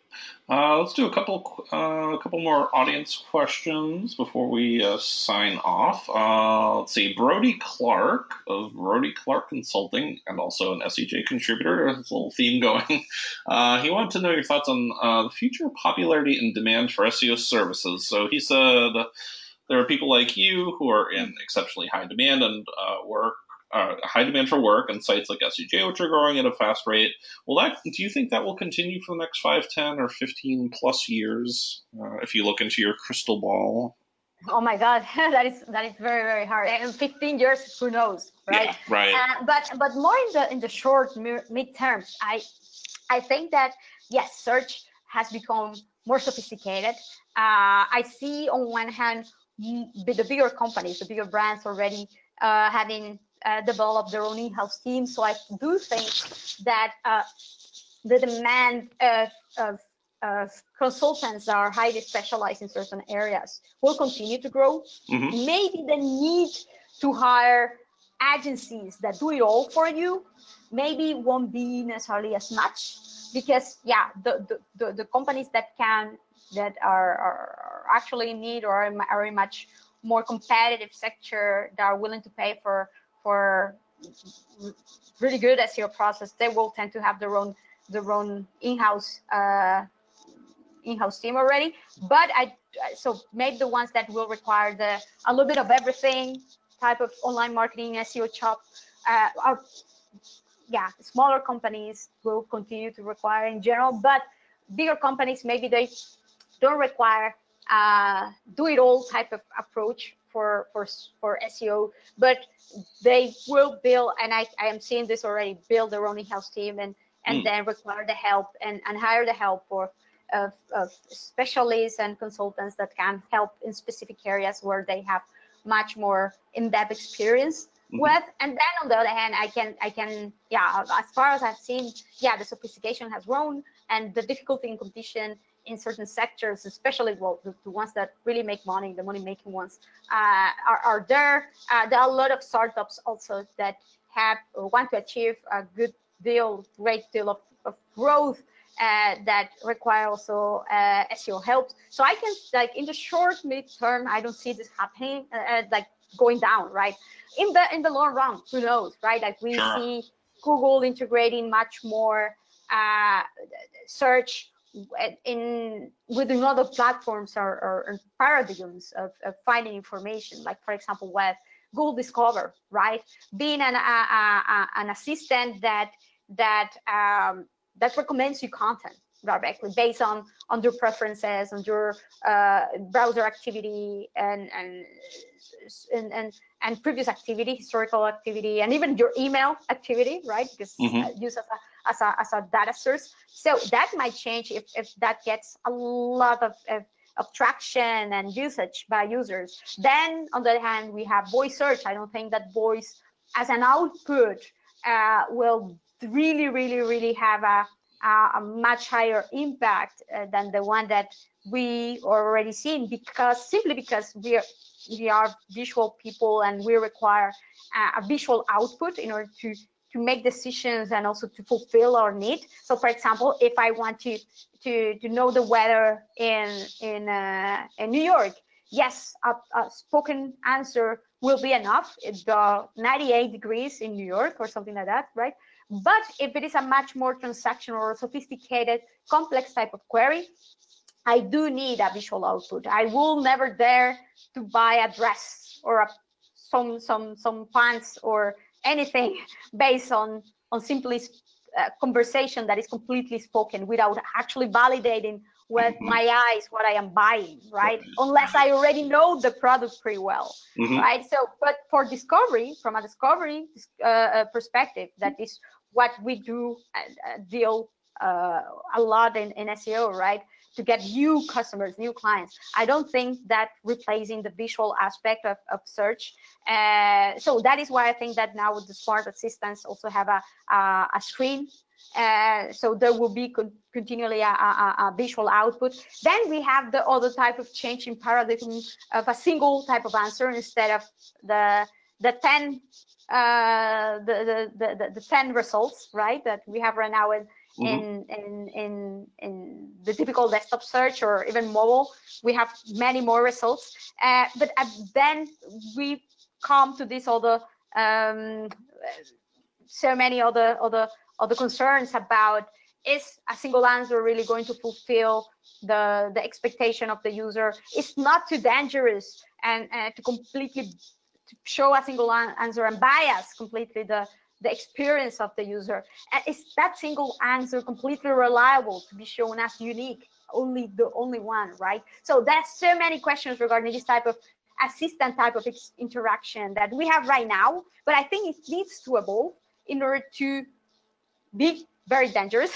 uh, let's do a couple uh, a couple more audience questions before we uh, sign off. Uh, let's see, Brody Clark of Brody Clark Consulting, and also an S E J contributor. There's a little theme going. Uh, he wanted to know your thoughts on uh, the future popularity and demand for S E O services. So he said there are people like you who are in exceptionally high demand and uh, work. Uh, high demand for work, and sites like S E J, which are growing at a fast rate. Well, that, do you think that will continue for the next five, ten, or fifteen plus years, uh, if you look into your crystal ball? Oh, my God. that is that is very, very hard. And fifteen years, who knows, right? Yeah, right. Uh, but but more in the in the short, midterm, I, I think that, yes, search has become more sophisticated. Uh, I see, on one hand, the bigger companies, the bigger brands already uh, having... Uh, develop their own in-house team. So I do think that uh, the demand of, of, of consultants that are highly specialized in certain areas will continue to grow. Mm-hmm. Maybe the need to hire agencies that do it all for you maybe won't be necessarily as much, because yeah, the the, the, the companies that can that are, are actually in need or are in, are in much more competitive sector that are willing to pay for for really good S E O process, they will tend to have their own their own in-house uh, in-house team already. But I so maybe the ones that will require the a little bit of everything type of online marketing S E O shop uh, are yeah smaller companies will continue to require in general, but bigger companies maybe they don't require uh, do it all type of approach for for for S E O, but they will build, and I, I am seeing this already, build their own in-house team and and mm. then require the help and, and hire the help for of, of specialists and consultants that can help in specific areas where they have much more in-depth experience mm-hmm. with. And then on the other hand, I can I can yeah as far as I've seen, yeah the sophistication has grown and the difficulty in competition in certain sectors, especially well, the, the ones that really make money, the money-making ones, uh, are, are there. Uh, there are a lot of startups also that have or want to achieve a good deal, great deal of, of growth uh, that require also uh, S E O help. So I can, like in the short, mid-term, I don't see this happening, uh, like going down, right? In the in the long run, who knows, right? Like we sure. see Google integrating much more uh, search in with another platforms or, or, or paradigms of, of finding information, like for example with Google Discover, right, being an a, a, an assistant that that um, that recommends you content directly based on on your preferences, on your uh, browser activity and and and and, and previous activity, historical activity, and even your email activity, right? Because mm-hmm. use as a As a, as a data source. So that might change if, if that gets a lot of, of, of traction and usage by users. Then on the other hand, we have voice search. I don't think that voice as an output uh, will really, really, really have a, a much higher impact uh, than the one that we are already seeing, because simply because we are, we are visual people and we require uh, a visual output in order to to make decisions and also to fulfill our need. So, for example, if I want to to, to know the weather in in uh, in New York, yes, a, a spoken answer will be enough, the ninety-eight degrees in New York or something like that, right? But if it is a much more transactional or sophisticated, complex type of query, I do need a visual output. I will never dare to buy a dress or a, some some some pants or anything based on on simply uh, conversation that is completely spoken without actually validating with my eyes what I am buying, right? Unless I already know the product pretty well, mm-hmm. right? So, but for discovery, from a discovery uh, perspective, that is what we do uh, deal uh, a lot in, in S E O, right? To get new customers, new clients. I don't think that replacing the visual aspect of, of search. Uh, so that is why I think that now with the smart assistants also have a, a, a screen. Uh, so there will be con continually a, a, a visual output. Then we have the other type of change in paradigm of a single type of answer instead of the the ten uh, the, the, the, the ten results, right? That we have right now in Mm-hmm. in in in in the typical desktop search or even mobile, we have many more results. Uh, but then we come to this other um, so many other other other concerns about, is a single answer really going to fulfill the the expectation of the user? It's not too dangerous and uh, to completely to show a single answer and bias completely the the experience of the user. Is that single answer completely reliable to be shown as unique, only the only one, right? So there's so many questions regarding this type of assistant type of interaction that we have right now, but I think it needs to evolve in order to be very dangerous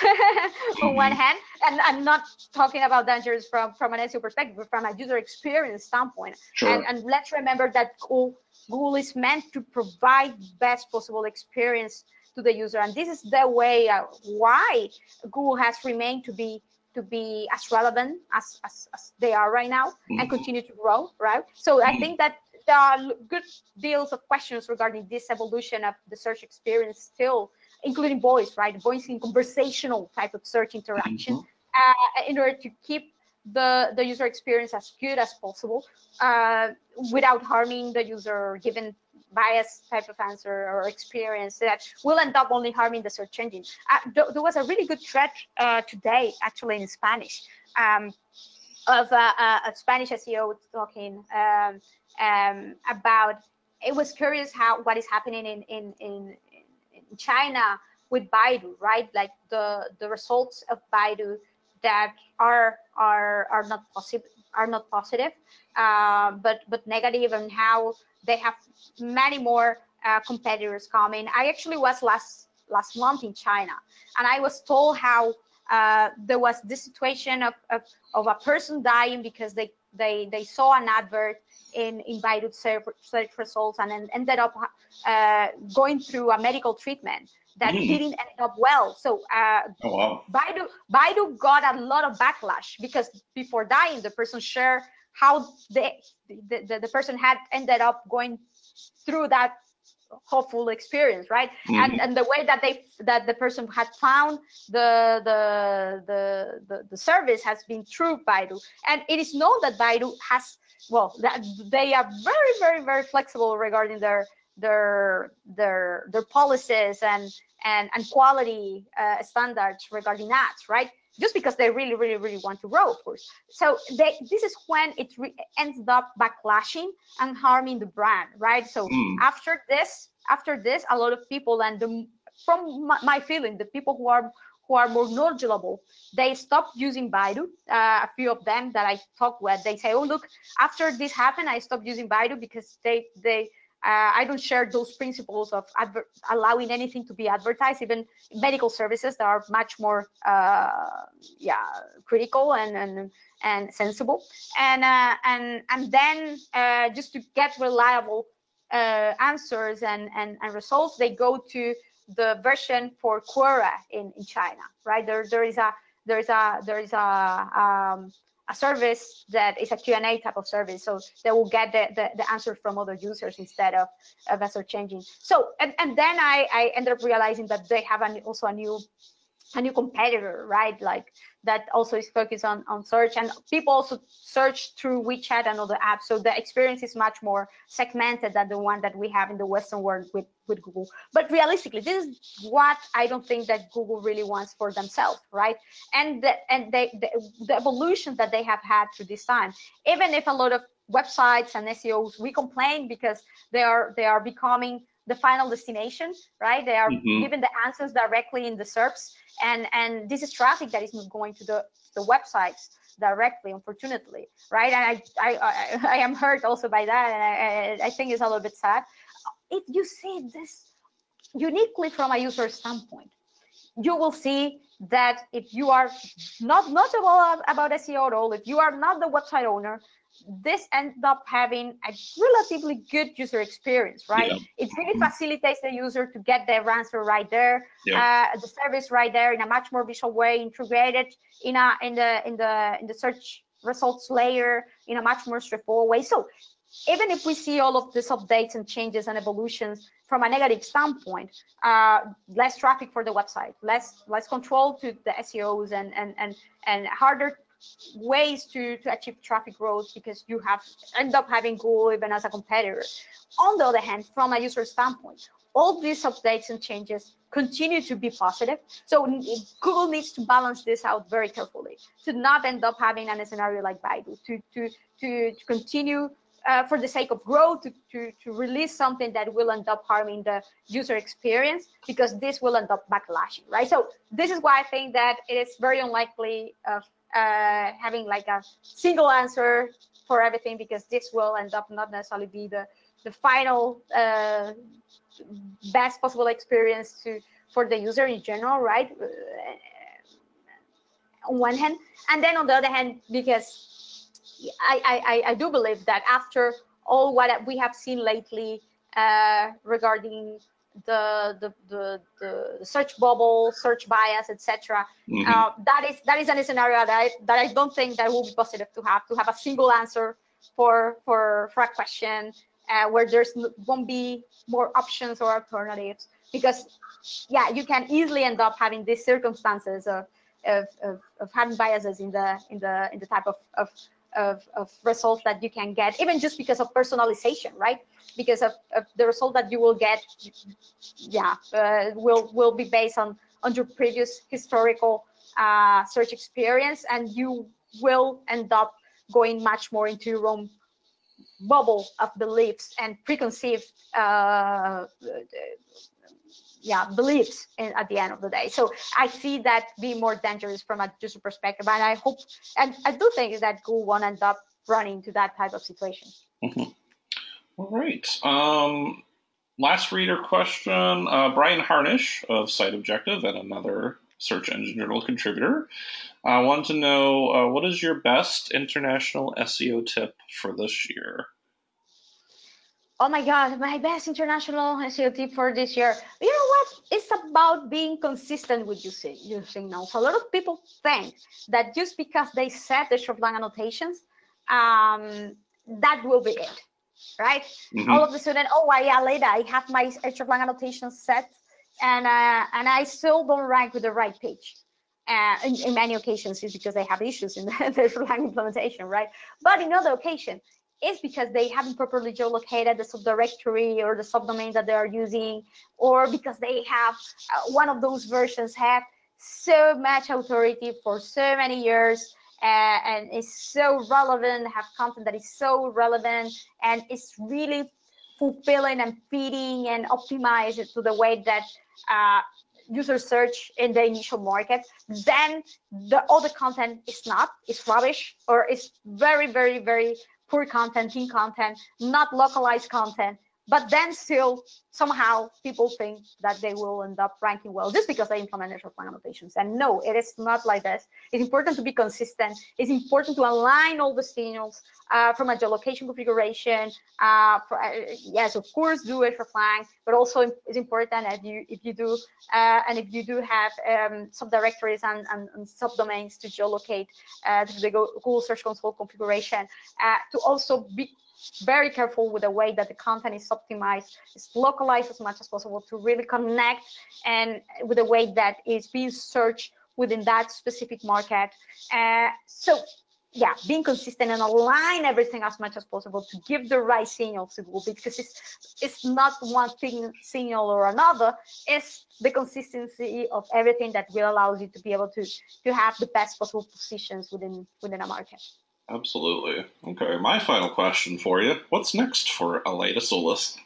on one hand, and I'm not talking about dangerous from, from an S E O perspective, but from a user experience standpoint. Sure. And, and let's remember that all Google is meant to provide best possible experience to the user, and this is the way uh, why Google has remained to be to be as relevant as, as, as they are right now, mm-hmm. and continue to grow, right? So I think that there are good deals of questions regarding this evolution of the search experience still, including voice, right? Voice in conversational type of search interaction, mm-hmm. uh, in order to keep the the user experience as good as possible, uh, without harming the user, given bias type of answer or experience that will end up only harming the search engine. Uh, th there was a really good thread uh, today, actually in Spanish, um, of uh, uh, a Spanish S E O talking um, um, about. It was curious how what is happening in in in, in China with Baidu, right? Like the the results of Baidu that are are are not possible are not positive, uh, but but negative, and how they have many more uh, competitors coming. I actually was last last month in China, and I was told how uh, there was this situation of, of of a person dying because they they they saw an advert in in Baidu search results and then ended up uh, going through a medical treatment that mm. didn't end up well. So uh, oh, wow. Baidu, Baidu got a lot of backlash because before dying, the person shared how they, the, the, the person had ended up going through that hopeful experience, right? Mm. And and the way that they that the person had found the the the the, the service has been through Baidu, and it is known that Baidu has well that they are very very very flexible regarding their their their their policies and and and quality uh, standards regarding ads, right? Just because they really really really want to grow, of course. So they, this is when it re ends up backlashing and harming the brand, right? So mm. after this after this a lot of people, and the, from my, my feeling, the people who are who are more knowledgeable, they stopped using Baidu. Uh, a few of them that I talked with, they say, oh look, after this happened, I stopped using Baidu because they they Uh, I don't share those principles of allowing anything to be advertised, even medical services that are much more, uh, yeah, critical and and and sensible. And uh, and and then uh, just to get reliable uh, answers and, and and results, they go to the version for Quora in, in China, right? There there is a there is a there is a um, a service that is a Q and A type of service, so they will get the, the, the answers from other users instead of, of a search engine. So, and, and then I, I ended up realizing that they have an, also a new a new competitor, right? Like that also is focused on, on search, and people also search through WeChat and other apps. So the experience is much more segmented than the one that we have in the Western world with, with Google. But realistically, this is what I don't think that Google really wants for themselves, right? And the, and they, the, the evolution that they have had through this time, even if a lot of websites and S E Os, we complain because they are they are becoming the final destination, right? They are mm-hmm. giving the answers directly in the S E R Ps, and and this is traffic that is not going to the the websites directly, unfortunately, right? And I I I, I am hurt also by that, and I, I think it's a little bit sad. If you see this uniquely from a user standpoint, you will see that if you are not knowledgeable about S E O at all, if you are not the website owner, this ends up having a relatively good user experience, right? Yeah. It really facilitates the user to get their answer right there, yeah. uh, the service right there in a much more visual way, integrated in a in the in the in the search results layer in a much more straightforward way. So even if we see all of these updates and changes and evolutions from a negative standpoint, uh, less traffic for the website, less less control to the S E Os, and and and and harder ways to to achieve traffic growth, because you have end up having Google even as a competitor. On the other hand, from a user standpoint, all these updates and changes continue to be positive. So Google needs to balance this out very carefully to not end up having a scenario like Baidu, to to to, to continue uh, for the sake of growth to, to to release something that will end up harming the user experience, because this will end up backlashing, right? So this is why I think that it is very unlikely uh, uh having like a single answer for everything, because this will end up not necessarily be the the final uh best possible experience to for the user in general, right? On one hand, and then on the other hand, because i i i do believe that after all what we have seen lately uh regarding The, the the the search bubble, search bias, et cetera. Mm-hmm. uh, that is that is a scenario that I, that I don't think that will be positive to have to have a single answer for for for a question uh, where there's won't be more options or alternatives, because yeah, you can easily end up having these circumstances of of, of, of having biases in the in the in the type of, of Of, of results that you can get, even just because of personalization, right? Because of, of the result that you will get, yeah, uh, will will be based on on your previous historical uh, search experience, and you will end up going much more into your own bubble of beliefs and preconceived, uh, yeah, beliefs in, at the end of the day. So I see that being more dangerous from a user perspective, and I hope and I do think that Google won't end up running into that type of situation. Mm-hmm. All right. Um, last reader question. Uh, Brian Harnish of Site Objective and another Search Engine Journal contributor. I want to know, uh, what is your best international S E O tip for this year? Oh my God, my best international S E O tip for this year. You know what? It's about being consistent with using, using now. So a lot of people think that just because they set the short-long annotations, um, that will be it, right? Mm-hmm. All of a sudden, oh, I, yeah, later I have my short-long annotations set, and uh, and I still don't rank with the right page. Uh, in, in many occasions, it's because they have issues in the, the short-long implementation, right? But in other occasions, is because they haven't properly geolocated the subdirectory or the subdomain that they are using, or because they have uh, one of those versions had so much authority for so many years uh, and is so relevant, have content that is so relevant and is really fulfilling and feeding and optimized to the way that uh, user search in the initial market, then the other content is not, it's rubbish, or it's very, very, very poor content, thin content, not localized content, but then still somehow people think that they will end up ranking well just because they implemented short-long annotations. And no, it is not like this. It's important to be consistent. It's important to align all the signals uh, from a geolocation configuration. Uh, for, uh, yes, of course, do it for flank, but also it's important if you if you do uh, and if you do have um, subdirectories and, and, and subdomains to geolocate uh, to the Google Search Console configuration uh, to also be very careful with the way that the content is optimized. It's localized as much as possible to really connect and with the way that is being searched within that specific market. Uh, so yeah, being consistent and align everything as much as possible to give the right signal to Google, because it's, it's not one thing signal or another. It's the consistency of everything that will allow you to be able to, to have the best possible positions within, within a market. Absolutely. Okay, my final question for you. What's next for Aleyda Solis?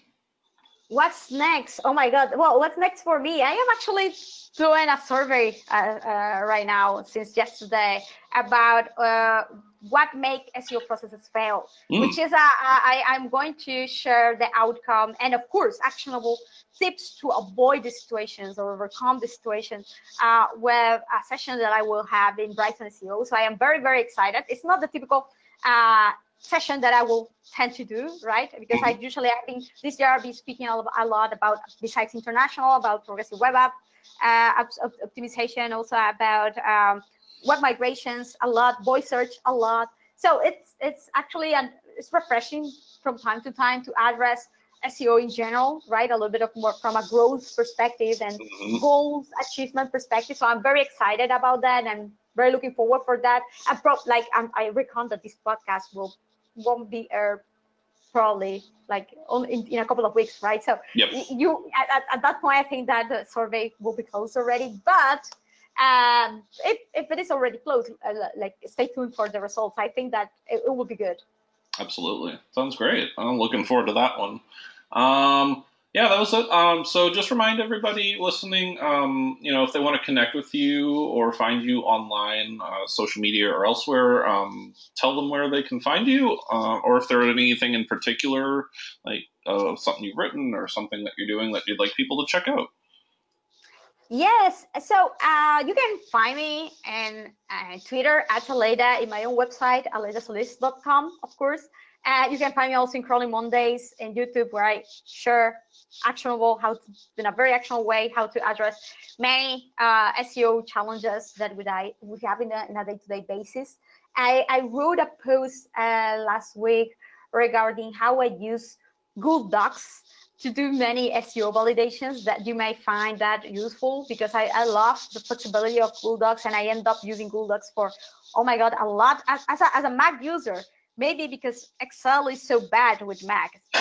What's next? Oh my God. Well, what's next for me? I am actually doing a survey uh, uh, right now since yesterday about uh, what make S E O processes fail, mm. which is uh, I, I'm going to share the outcome and, of course, actionable tips to avoid the situations or overcome the situation uh, with a session that I will have in Brighton S E O. So I am very, very excited. It's not the typical uh, session that I will tend to do, right? Because I usually, I think this year I'll be speaking a lot about, besides international, about progressive web app uh, optimization, also about um, web migrations a lot, voice search a lot. So it's it's actually, an, it's refreshing from time to time to address S E O in general, right? A little bit of more from a growth perspective and mm-hmm. goals, achievement perspective. So I'm very excited about that. I'm very looking forward for that. And pro like I'm, I reckon that this podcast will won't be aired probably like on, in, in a couple of weeks, right? So yep. you at, at that point, I think that the survey will be closed already. But um, if if it is already closed, uh, like stay tuned for the results. I think that it, it will be good. Absolutely, sounds great. I'm looking forward to that one. Um, yeah, that was it. Um, so just remind everybody listening, um, you know, if they want to connect with you or find you online, uh, social media or elsewhere, um, tell them where they can find you, uh, or if there's anything in particular, like uh, something you've written or something that you're doing that you'd like people to check out. Yes, so uh, you can find me on uh, Twitter at Aleyda, in my own website, aleyda solis dot com, of course. Uh, you can find me also in Crawling Mondays and YouTube, where I share actionable, how to, in a very actionable way, how to address many uh, S E O challenges that we, die, we have in a day-to-day basis. I, I wrote a post uh, last week regarding how I use Google Docs to do many S E O validations that you may find that useful, because I, I love the flexibility of Google Docs, and I end up using Google Docs for, oh my God, a lot as, as, a, as a Mac user. Maybe because Excel is so bad with Mac. uh,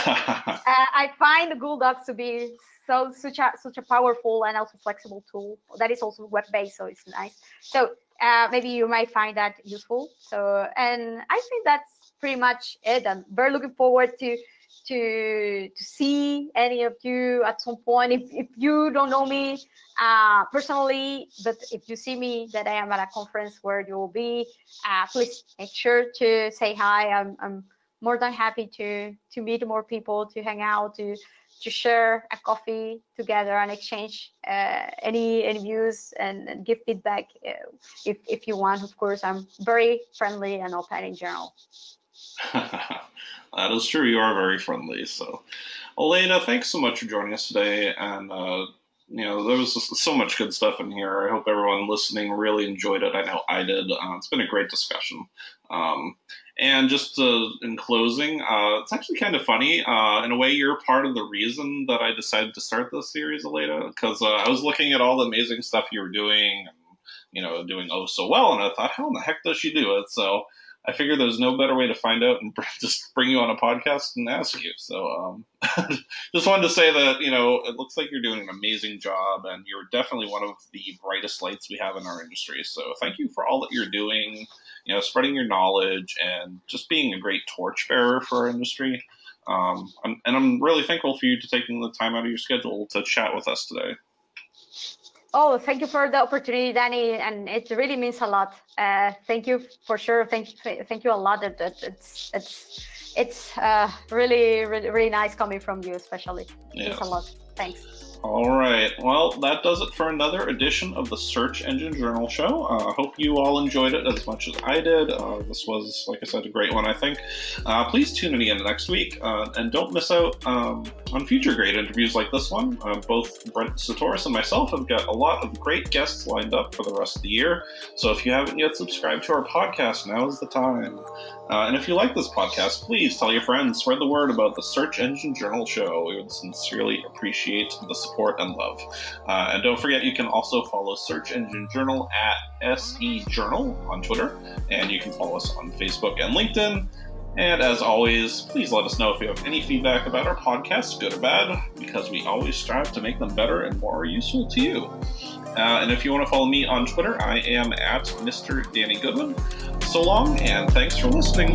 I find Google Docs to be so such a such a powerful and also flexible tool that is also web-based, so it's nice. So uh, maybe you might find that useful. So, and I think that's pretty much it. I'm very looking forward to to to see any of you at some point. If if you don't know me uh, personally, but if you see me that I am at a conference where you will be, uh, please make sure to say hi. I'm I'm more than happy to to meet more people, to hang out, to to share a coffee together and exchange uh, any any views and, and give feedback uh, if if you want. Of course, I'm very friendly and open in general. That is true. You are very friendly. So, Aleyda, thanks so much for joining us today. And, uh, you know, there was just so much good stuff in here. I hope everyone listening really enjoyed it. I know I did. Uh, it's been a great discussion. Um, and just uh, in closing, uh, it's actually kind of funny. Uh, in a way, you're part of the reason that I decided to start this series, Aleyda, because uh, I was looking at all the amazing stuff you were doing, and, you know, doing oh so well. And I thought, how in the heck does she do it? So I figured there's no better way to find out and just bring you on a podcast and ask you. So um, just wanted to say that, you know, it looks like you're doing an amazing job, and you're definitely one of the brightest lights we have in our industry. So thank you for all that you're doing, you know, spreading your knowledge and just being a great torchbearer for our industry. Um, I'm, and I'm really thankful for you to taking the time out of your schedule to chat with us today. Oh, thank you for the opportunity, Danny, and it really means a lot. Uh, thank you for sure. Thank you, thank you a lot. It, it, it's it's it's uh, really, really really nice coming from you, especially. It yeah. means a lot. Thanks. All right. Well, that does it for another edition of the Search Engine Journal Show. I uh, hope you all enjoyed it as much as I did. Uh, this was, like I said, a great one, I think. Uh, please tune in again next week, uh, and don't miss out um, on future great interviews like this one. Uh, both Brent Satoris and myself have got a lot of great guests lined up for the rest of the year. So if you haven't yet subscribed to our podcast, now is the time. Uh, and if you like this podcast, please tell your friends, spread the word about the Search Engine Journal Show. We would sincerely appreciate the support. Support and love. Uh, and don't forget, you can also follow Search Engine Journal at S E Journal on Twitter, and you can follow us on Facebook and LinkedIn. And as always, please let us know if you have any feedback about our podcasts, good or bad, because we always strive to make them better and more useful to you. Uh, and if you want to follow me on Twitter, I am at Mister Danny Goodwin. So long, and thanks for listening.